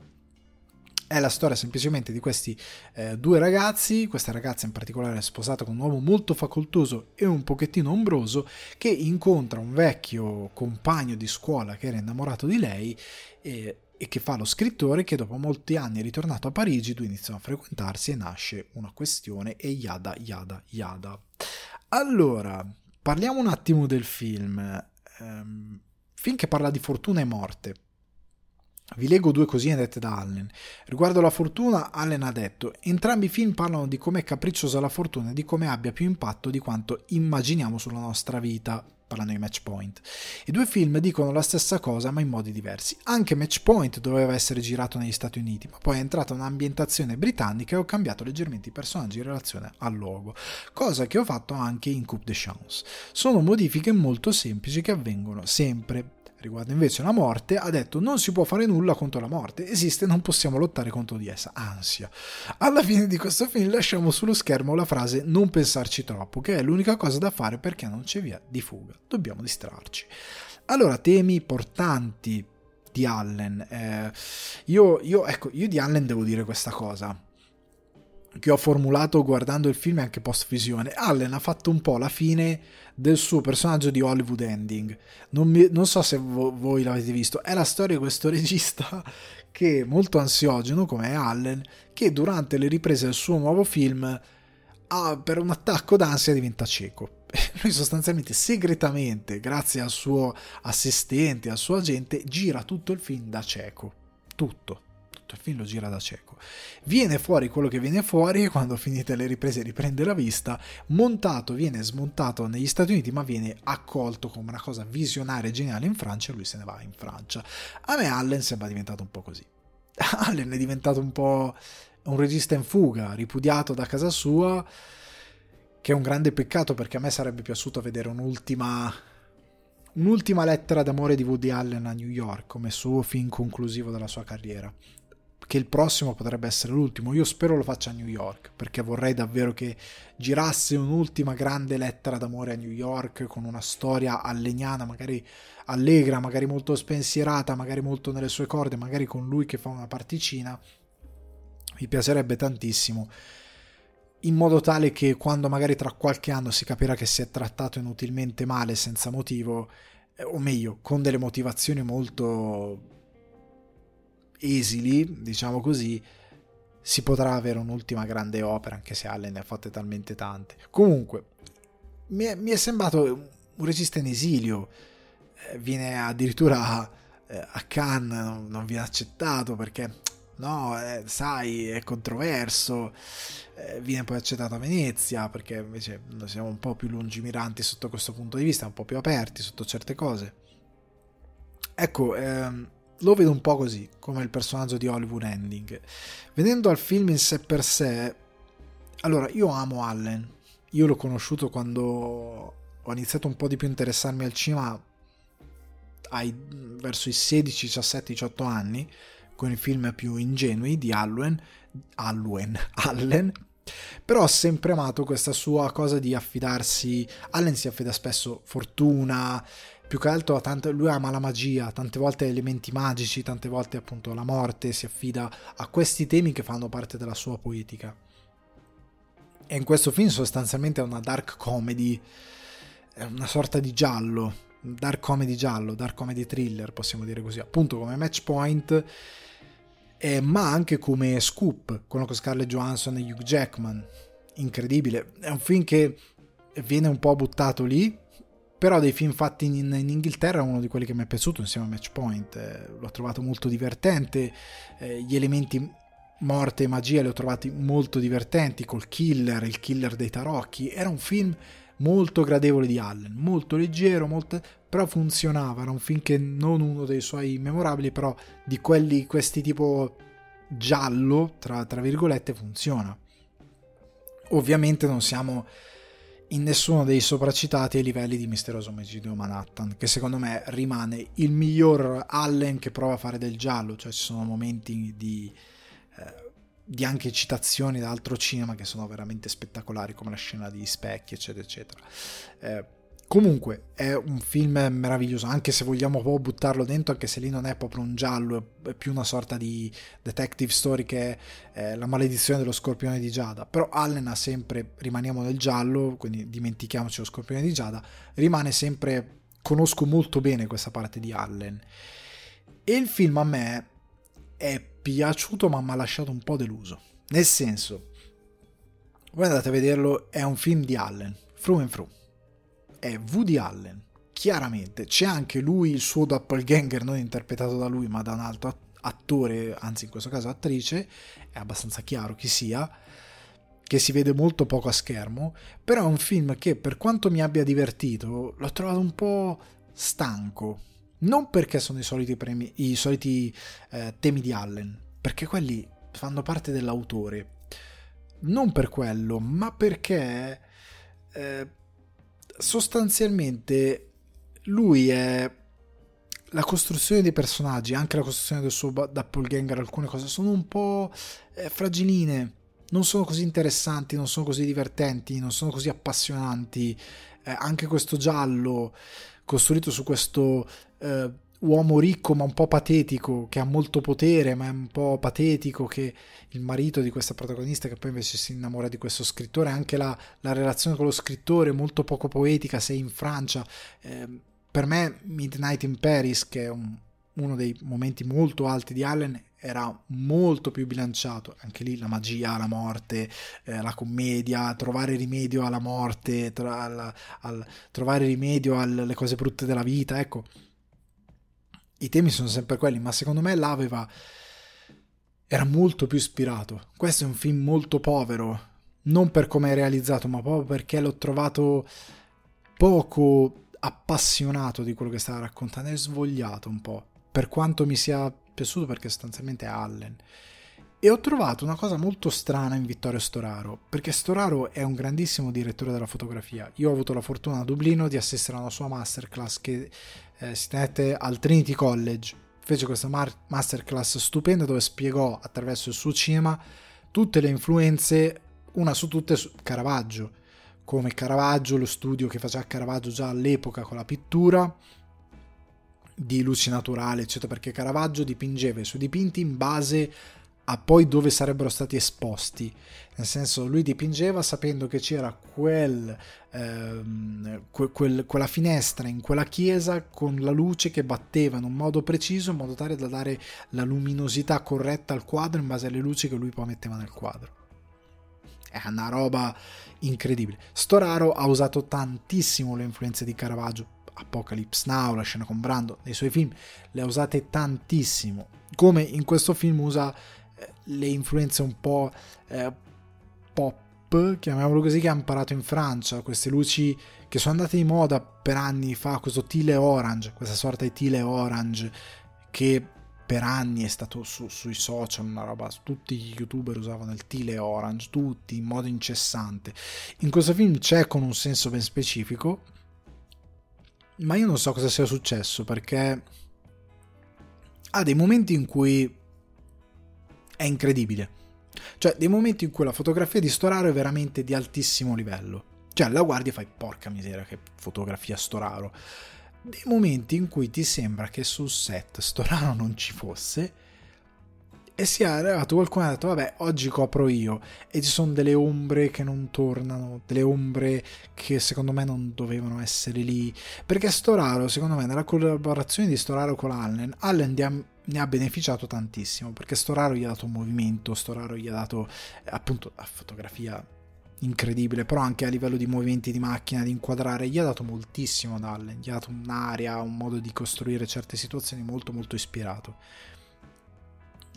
è la storia semplicemente di questi eh, due ragazzi, questa ragazza in particolare è sposata con un uomo molto facoltoso e un pochettino ombroso, che incontra un vecchio compagno di scuola che era innamorato di lei e, e che fa lo scrittore, che dopo molti anni è ritornato a Parigi, due iniziano a frequentarsi e nasce una questione e yada yada yada. Allora... Parliamo un attimo del film, um, film che parla di fortuna e morte. Vi leggo due cosine dette da Allen. Riguardo la fortuna, Allen ha detto: entrambi i film parlano di com'è capricciosa la fortuna e di come abbia più impatto di quanto immaginiamo sulla nostra vita, parlando di Match Point. I due film dicono la stessa cosa ma in modi diversi. Anche Match Point doveva essere girato negli Stati Uniti, ma poi è entrata un'ambientazione britannica e ho cambiato leggermente i personaggi in relazione al luogo, cosa che ho fatto anche in Coup de Chance. Sono modifiche molto semplici che avvengono sempre. Riguardo invece la morte, ha detto: non si può fare nulla contro la morte, esiste, non possiamo lottare contro di essa, ansia. Alla fine di questo film lasciamo sullo schermo la frase non pensarci troppo, che è l'unica cosa da fare perché non c'è via di fuga, dobbiamo distrarci. Allora, temi portanti di Allen. eh, io, io, ecco, io di Allen devo dire questa cosa che ho formulato guardando il film anche post visione. Allen ha fatto un po' la fine del suo personaggio di Hollywood Ending. Non, mi, non so se vo, voi l'avete visto, è la storia di questo regista che è molto ansiogeno come è Allen, che durante le riprese del suo nuovo film ha, per un attacco d'ansia diventa cieco. Lui sostanzialmente segretamente, grazie al suo assistente, al suo agente, gira tutto il film da cieco, tutto. Il film lo gira da cieco, viene fuori quello che viene fuori e quando finite le riprese riprende la vista, montato viene smontato negli Stati Uniti ma viene accolto come una cosa visionaria e geniale in Francia e lui se ne va in Francia. A me Allen sembra diventato un po' così. Allen è diventato un po' un regista in fuga, ripudiato da casa sua, che è un grande peccato perché a me sarebbe piaciuto vedere un'ultima un'ultima lettera d'amore di Woody Allen a New York come suo film conclusivo della sua carriera, che il prossimo potrebbe essere l'ultimo. Io spero lo faccia a New York, perché vorrei davvero che girasse un'ultima grande lettera d'amore a New York con una storia allegnana, magari allegra, magari molto spensierata, magari molto nelle sue corde, magari con lui che fa una particina. Mi piacerebbe tantissimo, in modo tale che quando magari tra qualche anno si capirà che si è trattato inutilmente male senza motivo, o meglio con delle motivazioni molto esili, diciamo così, si potrà avere un'ultima grande opera, anche se Allen ne ha fatte talmente tante. Comunque mi è, mi è sembrato un regista in esilio, eh, viene addirittura eh, a Cannes, non, non viene accettato perché no, eh, sai, è controverso, eh, viene poi accettato a Venezia perché invece noi siamo un po' più lungimiranti sotto questo punto di vista, un po' più aperti sotto certe cose. Ecco, ehm, lo vedo un po' così, come il personaggio di Hollywood Ending. Venendo al film in sé per sé, allora, io amo Allen, io l'ho conosciuto quando ho iniziato un po' di più a interessarmi al cinema ai, verso i sedici, diciassette, diciotto anni, con i film più ingenui di Allen, Allen, Allen, però ho sempre amato questa sua cosa di affidarsi. Allen si affida spesso fortuna, più che altro a tante, lui ama la magia, tante volte elementi magici, tante volte appunto la morte, si affida a questi temi che fanno parte della sua poetica. E in questo film sostanzialmente è una dark comedy, è una sorta di giallo, dark comedy giallo, dark comedy thriller, possiamo dire così, appunto come Match Point, eh, ma anche come Scoop, quello con Scarlett Johansson e Hugh Jackman. Incredibile, è un film che viene un po' buttato lì, però dei film fatti in, in Inghilterra è uno di quelli che mi è piaciuto insieme a Match Point, eh, l'ho trovato molto divertente, eh, gli elementi morte e magia li ho trovati molto divertenti, col killer, il killer dei tarocchi, era un film molto gradevole di Allen, molto leggero, molto... però funzionava, era un film che non uno dei suoi memorabili, però di quelli, questi tipo giallo, tra, tra virgolette, funziona. Ovviamente non siamo... in nessuno dei sopracitati ai livelli di Misterioso Omicidio Manhattan, che secondo me rimane il miglior Allen che prova a fare del giallo, cioè ci sono momenti di, eh, di anche citazioni da altro cinema che sono veramente spettacolari, come la scena di Specchi, eccetera eccetera. Eh, comunque è un film meraviglioso, anche se vogliamo proprio buttarlo dentro, anche se lì non è proprio un giallo, è più una sorta di detective story che è La maledizione dello scorpione di Giada, però Allen ha sempre, rimaniamo nel giallo, quindi dimentichiamoci lo scorpione di Giada, rimane sempre, conosco molto bene questa parte di Allen, e il film a me è piaciuto ma mi ha lasciato un po' deluso, nel senso, voi andate a vederlo, è un film di Allen through and through, è Woody Allen, chiaramente c'è anche lui, il suo doppelganger non interpretato da lui ma da un altro attore, anzi in questo caso attrice, è abbastanza chiaro chi sia, che si vede molto poco a schermo, però è un film che per quanto mi abbia divertito l'ho trovato un po' stanco, non perché sono i soliti, premi, i soliti eh, temi di Allen, perché quelli fanno parte dell'autore, non per quello, ma perché eh, sostanzialmente lui è la costruzione dei personaggi, anche la costruzione del suo doppelganger, alcune cose sono un po' fragiline, non sono così interessanti, non sono così divertenti, non sono così appassionanti, eh, anche questo giallo costruito su questo eh, uomo ricco ma un po' patetico, che ha molto potere ma è un po' patetico, che il marito di questa protagonista che poi invece si innamora di questo scrittore, anche la, la relazione con lo scrittore molto poco poetica, sei in Francia, eh, per me Midnight in Paris, che è un, uno dei momenti molto alti di Allen, era molto più bilanciato, anche lì la magia, la morte, eh, la commedia, trovare rimedio alla morte, tra, al, al, trovare rimedio alle cose brutte della vita, ecco, i temi sono sempre quelli, ma secondo me l'aveva, era molto più ispirato. Questo è un film molto povero, non per come è realizzato, ma proprio perché l'ho trovato poco appassionato di quello che stava raccontando, è svogliato un po', per quanto mi sia piaciuto, perché sostanzialmente è Allen. E ho trovato una cosa molto strana in Vittorio Storaro, perché Storaro è un grandissimo direttore della fotografia. Io ho avuto la fortuna a Dublino di assistere a una sua masterclass che eh, si tenette al Trinity College. Fece questa mar- masterclass stupenda dove spiegò attraverso il suo cinema tutte le influenze, una su tutte su Caravaggio, come Caravaggio, lo studio che faceva Caravaggio già all'epoca con la pittura, di luci naturali, eccetera, perché Caravaggio dipingeva i suoi dipinti in base a poi dove sarebbero stati esposti. Nel senso, lui dipingeva sapendo che c'era quel, ehm, que, quel, quella finestra in quella chiesa con la luce che batteva in un modo preciso, in modo tale da dare la luminosità corretta al quadro in base alle luci che lui poi metteva nel quadro. È una roba incredibile. Storaro ha usato tantissimo le influenze di Caravaggio. Apocalypse Now, la scena con Brando, nei suoi film le ha usate tantissimo, come in questo film usa le influenze un po' eh, pop, chiamiamolo così, che ha imparato in Francia, queste luci che sono andate di moda per anni fa, questo teal orange, questa sorta di teal orange che per anni è stato su, sui social una roba, tutti gli youtuber usavano il teal orange, tutti, in modo incessante. In questo film c'è con un senso ben specifico, ma io non so cosa sia successo, perché ha dei momenti in cui è incredibile, cioè dei momenti in cui la fotografia di Storaro è veramente di altissimo livello, cioè la guardi e fai porca miseria che fotografia Storaro, dei momenti in cui ti sembra che sul set Storaro non ci fosse e sia arrivato qualcuno e ha detto vabbè oggi copro io, e ci sono delle ombre che non tornano, delle ombre che secondo me non dovevano essere lì, perché Storaro, secondo me, nella collaborazione di Storaro con Allen, Allen ne ha beneficiato tantissimo, perché Storaro gli ha dato un movimento, Storaro gli ha dato appunto la fotografia incredibile, però anche a livello di movimenti di macchina, di inquadrare, gli ha dato moltissimo ad Allen, gli ha dato un'area, un modo di costruire certe situazioni molto molto ispirato.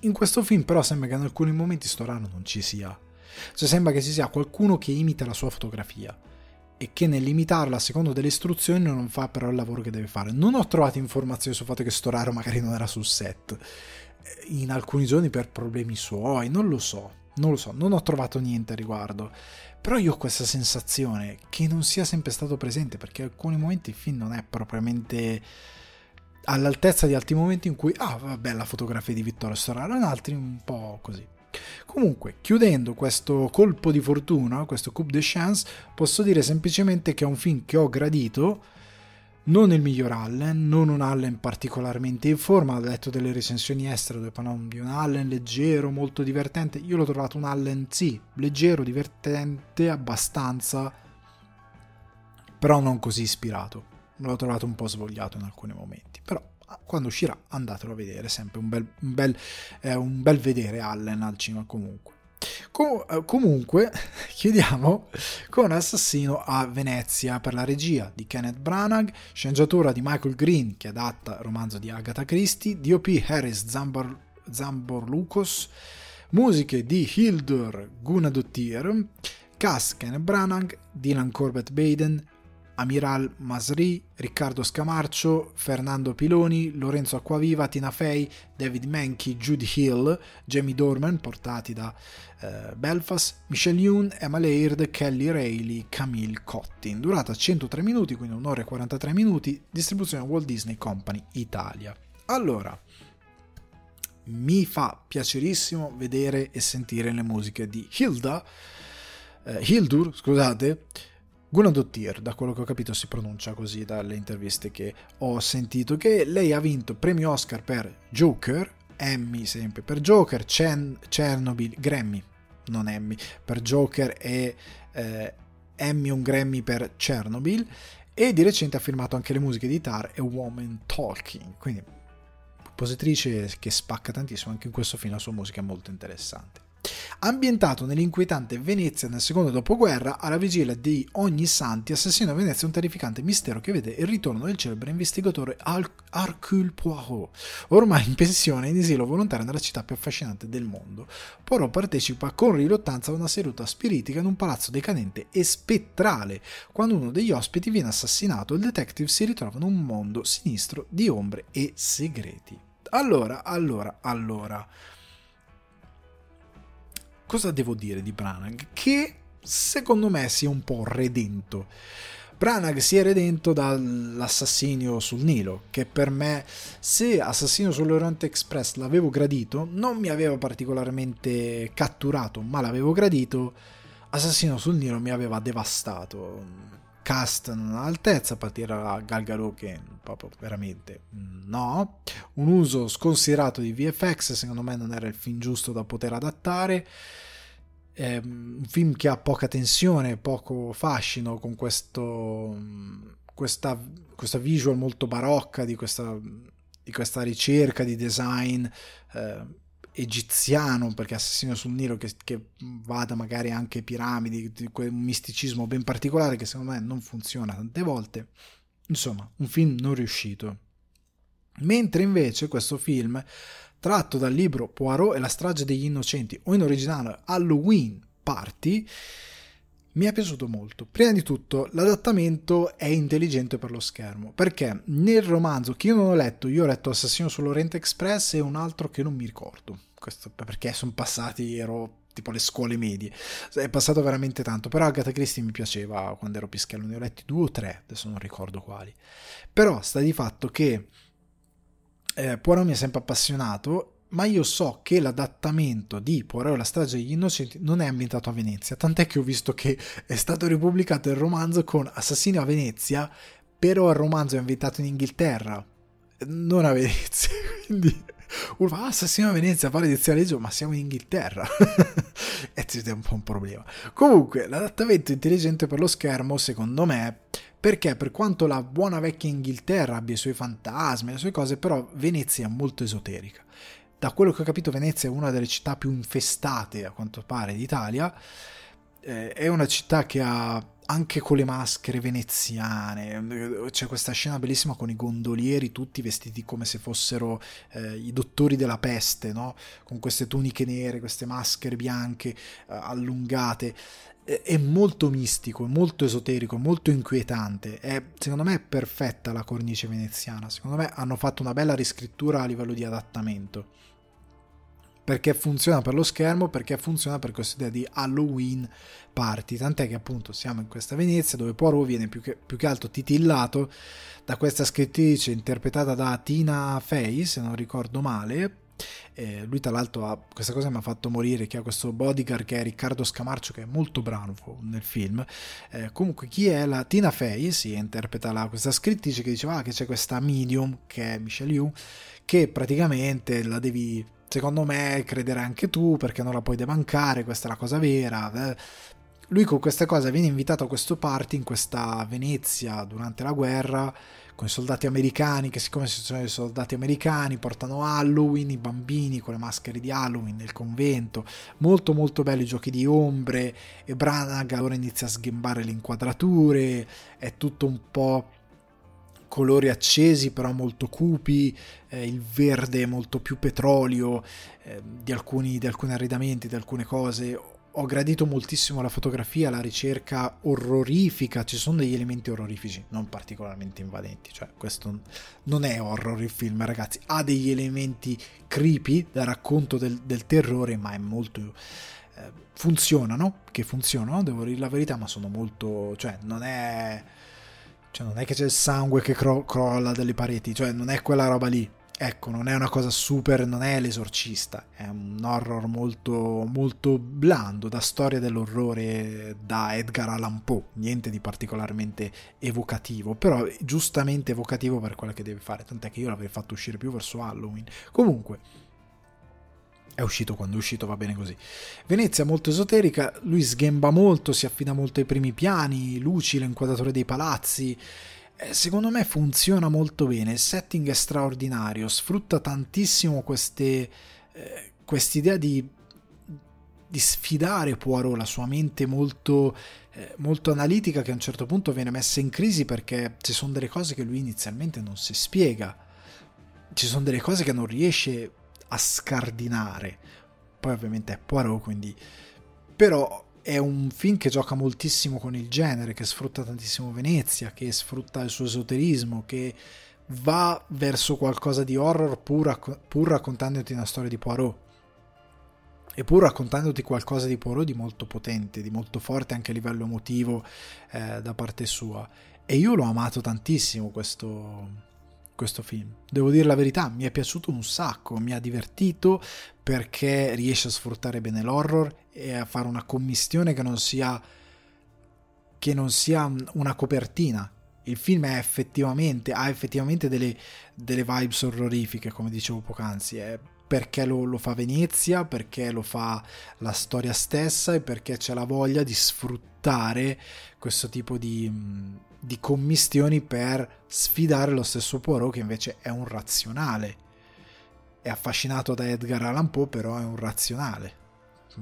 In questo film però sembra che in alcuni momenti Storaro non ci sia, cioè sembra che ci sia qualcuno che imita la sua fotografia e che nell'imitarla secondo delle istruzioni non fa però il lavoro che deve fare. Non ho trovato informazioni sul fatto che Storaro magari non era sul set in alcuni giorni per problemi suoi, non lo so, non lo so, non ho trovato niente a riguardo, però io ho questa sensazione che non sia sempre stato presente, perché in alcuni momenti il film non è propriamente all'altezza di altri momenti in cui ah vabbè la fotografia di Vittorio Storaro, in altri un po' così. Comunque, chiudendo questo colpo di fortuna, questo coup de chance, posso dire semplicemente che è un film che ho gradito, non il miglior Allen, non un Allen particolarmente in forma, ho letto delle recensioni estere dove parlano di un Allen leggero, molto divertente, io l'ho trovato un Allen sì, leggero, divertente abbastanza, però non così ispirato, l'ho trovato un po' svogliato in alcuni momenti, però quando uscirà andatelo a vedere, sempre un bel, un bel, eh, un bel vedere Allen al cinema comunque. Com- comunque chiediamo con Assassino a Venezia, per la regia di Kenneth Branagh, sceneggiatura di Michael Green che adatta il romanzo di Agatha Christie, D O P Harris Zambar- Zamborlucos, musiche di Hildur Gunnadottir, cast Kenneth Branagh, Dylan Corbett Baden, Amiral Masri, Riccardo Scamarcio, Fernando Piloni, Lorenzo Acquaviva, Tina Fey, David Menchi, Judy Hill, Jamie Dornan, portati da eh, Belfast, Michelle Yeun, Emma Laird, Kelly Reilly, Camille Cottin. Durata centotré minuti, quindi un'ora e quarantatré minuti, distribuzione Walt Disney Company Italia. Allora, mi fa piacerissimo vedere e sentire le musiche di Hilda, eh, Hildur, scusate, Gunnadottir, da quello che ho capito si pronuncia così dalle interviste che ho sentito, che lei ha vinto premio Oscar per Joker, Emmy sempre per Joker, Cern- Chernobyl, Grammy, non Emmy, per Joker e eh, Emmy un Grammy per Chernobyl, e di recente ha firmato anche le musiche di Tar e Woman Talking, quindi compositrice che spacca tantissimo, anche in questo film la sua musica è molto interessante. Ambientato nell'inquietante Venezia nel secondo dopoguerra, alla vigilia di Ogni Santi, Assassino a Venezia è un terrificante mistero che vede il ritorno del celebre investigatore Hercule Poirot, ormai in pensione in esilo volontario nella città più affascinante del mondo. Poirot partecipa con riluttanza a una seduta spiritica in un palazzo decadente e spettrale. Quando uno degli ospiti viene assassinato, il detective si ritrova in un mondo sinistro di ombre e segreti. Allora, allora, allora... cosa devo dire di Branagh? Che secondo me sia un po' redento. Branagh si è redento dall'Assassinio sul Nilo, che per me, se Assassino sull'Oriente Express l'avevo gradito, non mi aveva particolarmente catturato, ma l'avevo gradito, Assassino sul Nilo mi aveva devastato. cast non all'altezza, a partire da Gal Gadot che proprio veramente no, un uso sconsiderato di V F X, secondo me non era il film giusto da poter adattare, è un film che ha poca tensione, poco fascino, con questo questa, questa visual molto barocca di questa, di questa ricerca di design eh, egiziano, perché Assassino sul Nilo che, che vada magari anche piramidi, un misticismo ben particolare che secondo me non funziona tante volte. Insomma, un film non riuscito. Mentre invece questo film, tratto dal libro Poirot e la strage degli innocenti, o in originale Halloween Party, mi è piaciuto molto. Prima di tutto l'adattamento è intelligente per lo schermo, perché nel romanzo, che io non ho letto, io ho letto Assassino sull'Oriente Express e un altro che non mi ricordo, questo perché sono passati, ero tipo alle scuole medie, è passato veramente tanto, però Agatha Christie mi piaceva quando ero pischello, ne ho letti due o tre, adesso non ricordo quali, però sta di fatto che eh, Poirot mi è sempre appassionato, ma io so che l'adattamento di Poirot e la strage degli innocenti non è ambientato a Venezia, tant'è che ho visto che è stato ripubblicato il romanzo con Assassino a Venezia, però il romanzo è ambientato in Inghilterra, non a Venezia, quindi uno fa Assassino a Venezia, parla di Zia Reggio, ma siamo in Inghilterra e c'è un po' un problema. Comunque l'adattamento intelligente per lo schermo, secondo me, perché per quanto la buona vecchia Inghilterra abbia i suoi fantasmi, le sue cose, però Venezia è molto esoterica. Da quello che ho capito, Venezia è una delle città più infestate, a quanto pare, d'Italia. Eh, è una città che ha, anche con le maschere veneziane, c'è questa scena bellissima con i gondolieri tutti vestiti come se fossero eh, i dottori della peste, no? Con queste tuniche nere, queste maschere bianche eh, allungate. Eh, è molto mistico, è molto esoterico, è molto inquietante. È, secondo me è perfetta la cornice veneziana. Secondo me hanno fatto una bella riscrittura a livello di adattamento, perché funziona per lo schermo, perché funziona per questa idea di Halloween Party, tant'è che appunto siamo in questa Venezia dove Poirot viene più che, più che altro titillato da questa scrittrice interpretata da Tina Fey, se non ricordo male. Eh, lui tra l'altro ha questa cosa che mi ha fatto morire, che ha questo bodyguard che è Riccardo Scamarcio, che è molto bravo nel film. Eh, comunque chi è la Tina Fey? Si interpreta la, questa scrittrice che diceva ah, che c'è questa medium che è Michelle Yeoh, che praticamente la devi, secondo me, credere anche tu perché non la puoi debancare, questa è la cosa vera. Lui con questa cosa viene invitato a questo party in questa Venezia durante la guerra con i soldati americani, che siccome ci sono i soldati americani portano Halloween, i bambini con le maschere di Halloween nel convento, molto molto belli i giochi di ombre, e Branagh allora inizia a sghembare le inquadrature, è tutto un po' colori accesi però molto cupi, eh, il verde molto più petrolio eh, di, alcuni, di alcuni arredamenti, di alcune cose. Ho gradito moltissimo la fotografia, la ricerca orrorifica, ci sono degli elementi orrorifici non particolarmente invadenti, cioè questo non è horror il film ragazzi, ha degli elementi creepy da racconto del, del terrore, ma è molto... Eh, funzionano, che funzionano, devo dire la verità, ma sono molto... cioè non è... Cioè non è che c'è il sangue che cro- crolla dalle pareti, cioè non è quella roba lì, ecco, non è una cosa super, non è l'esorcista, è un horror molto molto blando, da storia dell'orrore da Edgar Allan Poe, niente di particolarmente evocativo, però giustamente evocativo per quello che deve fare, tant'è che io l'avrei fatto uscire più verso Halloween. Comunque è uscito quando è uscito, va bene così. Venezia molto esoterica, lui sghemba molto, si affida molto ai primi piani, luci, l'inquadratore dei palazzi, eh, secondo me funziona molto bene, il setting è straordinario, sfrutta tantissimo queste eh, quest'idea di, di sfidare Poirot, la sua mente molto, eh, molto analitica, che a un certo punto viene messa in crisi perché ci sono delle cose che lui inizialmente non si spiega, ci sono delle cose che non riesce a scardinare, poi ovviamente è Poirot, quindi, però è un film che gioca moltissimo con il genere, che sfrutta tantissimo Venezia, che sfrutta il suo esoterismo, che va verso qualcosa di horror pur, racco- pur raccontandoti una storia di Poirot e pur raccontandoti qualcosa di Poirot di molto potente, di molto forte anche a livello emotivo eh, da parte sua, e io l'ho amato tantissimo questo questo film, devo dire la verità, mi è piaciuto un sacco, mi ha divertito perché riesce a sfruttare bene l'horror e a fare una commistione che non sia che non sia una copertina. Il film è effettivamente, ha effettivamente delle, delle vibes orrorifiche, come dicevo poc'anzi, è perché lo, lo fa Venezia, perché lo fa la storia stessa e perché c'è la voglia di sfruttare questo tipo di, di commistioni per sfidare lo stesso Poirot, che invece è un razionale. È affascinato da Edgar Allan Poe, però è un razionale.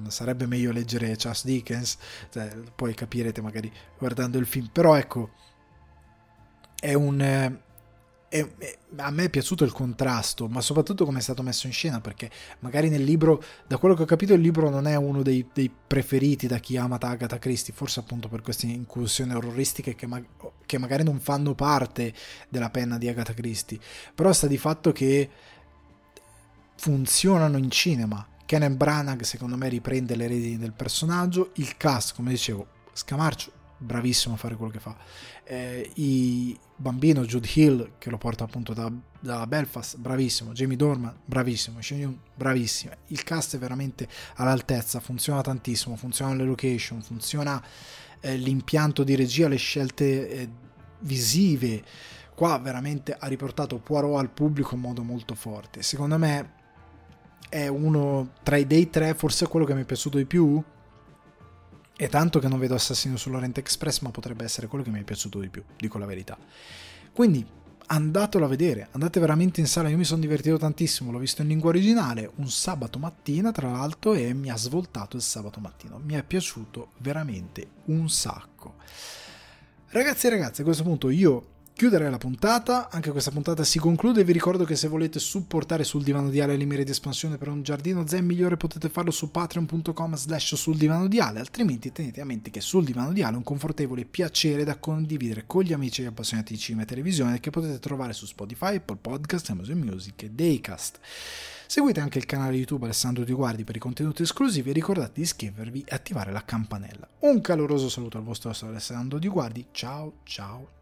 Sarebbe meglio leggere Charles Dickens, cioè, poi capirete magari guardando il film, però ecco, è un... Eh, E a me è piaciuto il contrasto, ma soprattutto come è stato messo in scena, perché magari nel libro, da quello che ho capito, il libro non è uno dei, dei preferiti da chi ama Agatha Christie, forse appunto per queste incursioni orroristiche che, ma- che magari non fanno parte della penna di Agatha Christie, però sta di fatto che funzionano in cinema. Kenneth Branagh secondo me riprende le redini del personaggio, il cast, come dicevo, Scamarcio bravissimo a fare quello che fa, eh, i bambino Jude Hill che lo porta appunto da, da Belfast, bravissimo, Jamie Dornan bravissimo, Sean Young bravissimo, il cast è veramente all'altezza, funziona tantissimo, funziona le location, funziona eh, l'impianto di regia, le scelte eh, visive, qua veramente ha riportato Poirot al pubblico in modo molto forte. Secondo me è uno tra i dei tre, forse è quello che mi è piaciuto di più. È tanto che non vedo Assassino sull'Orient Express, ma potrebbe essere quello che mi è piaciuto di più, dico la verità. Quindi andatelo a vedere, andate veramente in sala, io mi sono divertito tantissimo, l'ho visto in lingua originale un sabato mattina tra l'altro e mi ha svoltato il sabato mattino, mi è piaciuto veramente un sacco. Ragazzi e ragazze, a questo punto io chiuderei la puntata, anche questa puntata si conclude. Vi ricordo che se volete supportare Sul Divano di Ale le mire di espansione per un giardino zen migliore potete farlo su patreon punto com slash sul divano di Ale, altrimenti tenete a mente che Sul Divano di Ale è un confortevole piacere da condividere con gli amici e appassionati di cinema e televisione, che potete trovare su Spotify, Apple Podcast, Amazon Music e Daycast. Seguite anche il canale YouTube Alessandro Di Guardi per i contenuti esclusivi e ricordate di iscrivervi e attivare la campanella. Un caloroso saluto al vostro Alessandro Di Guardi, ciao ciao.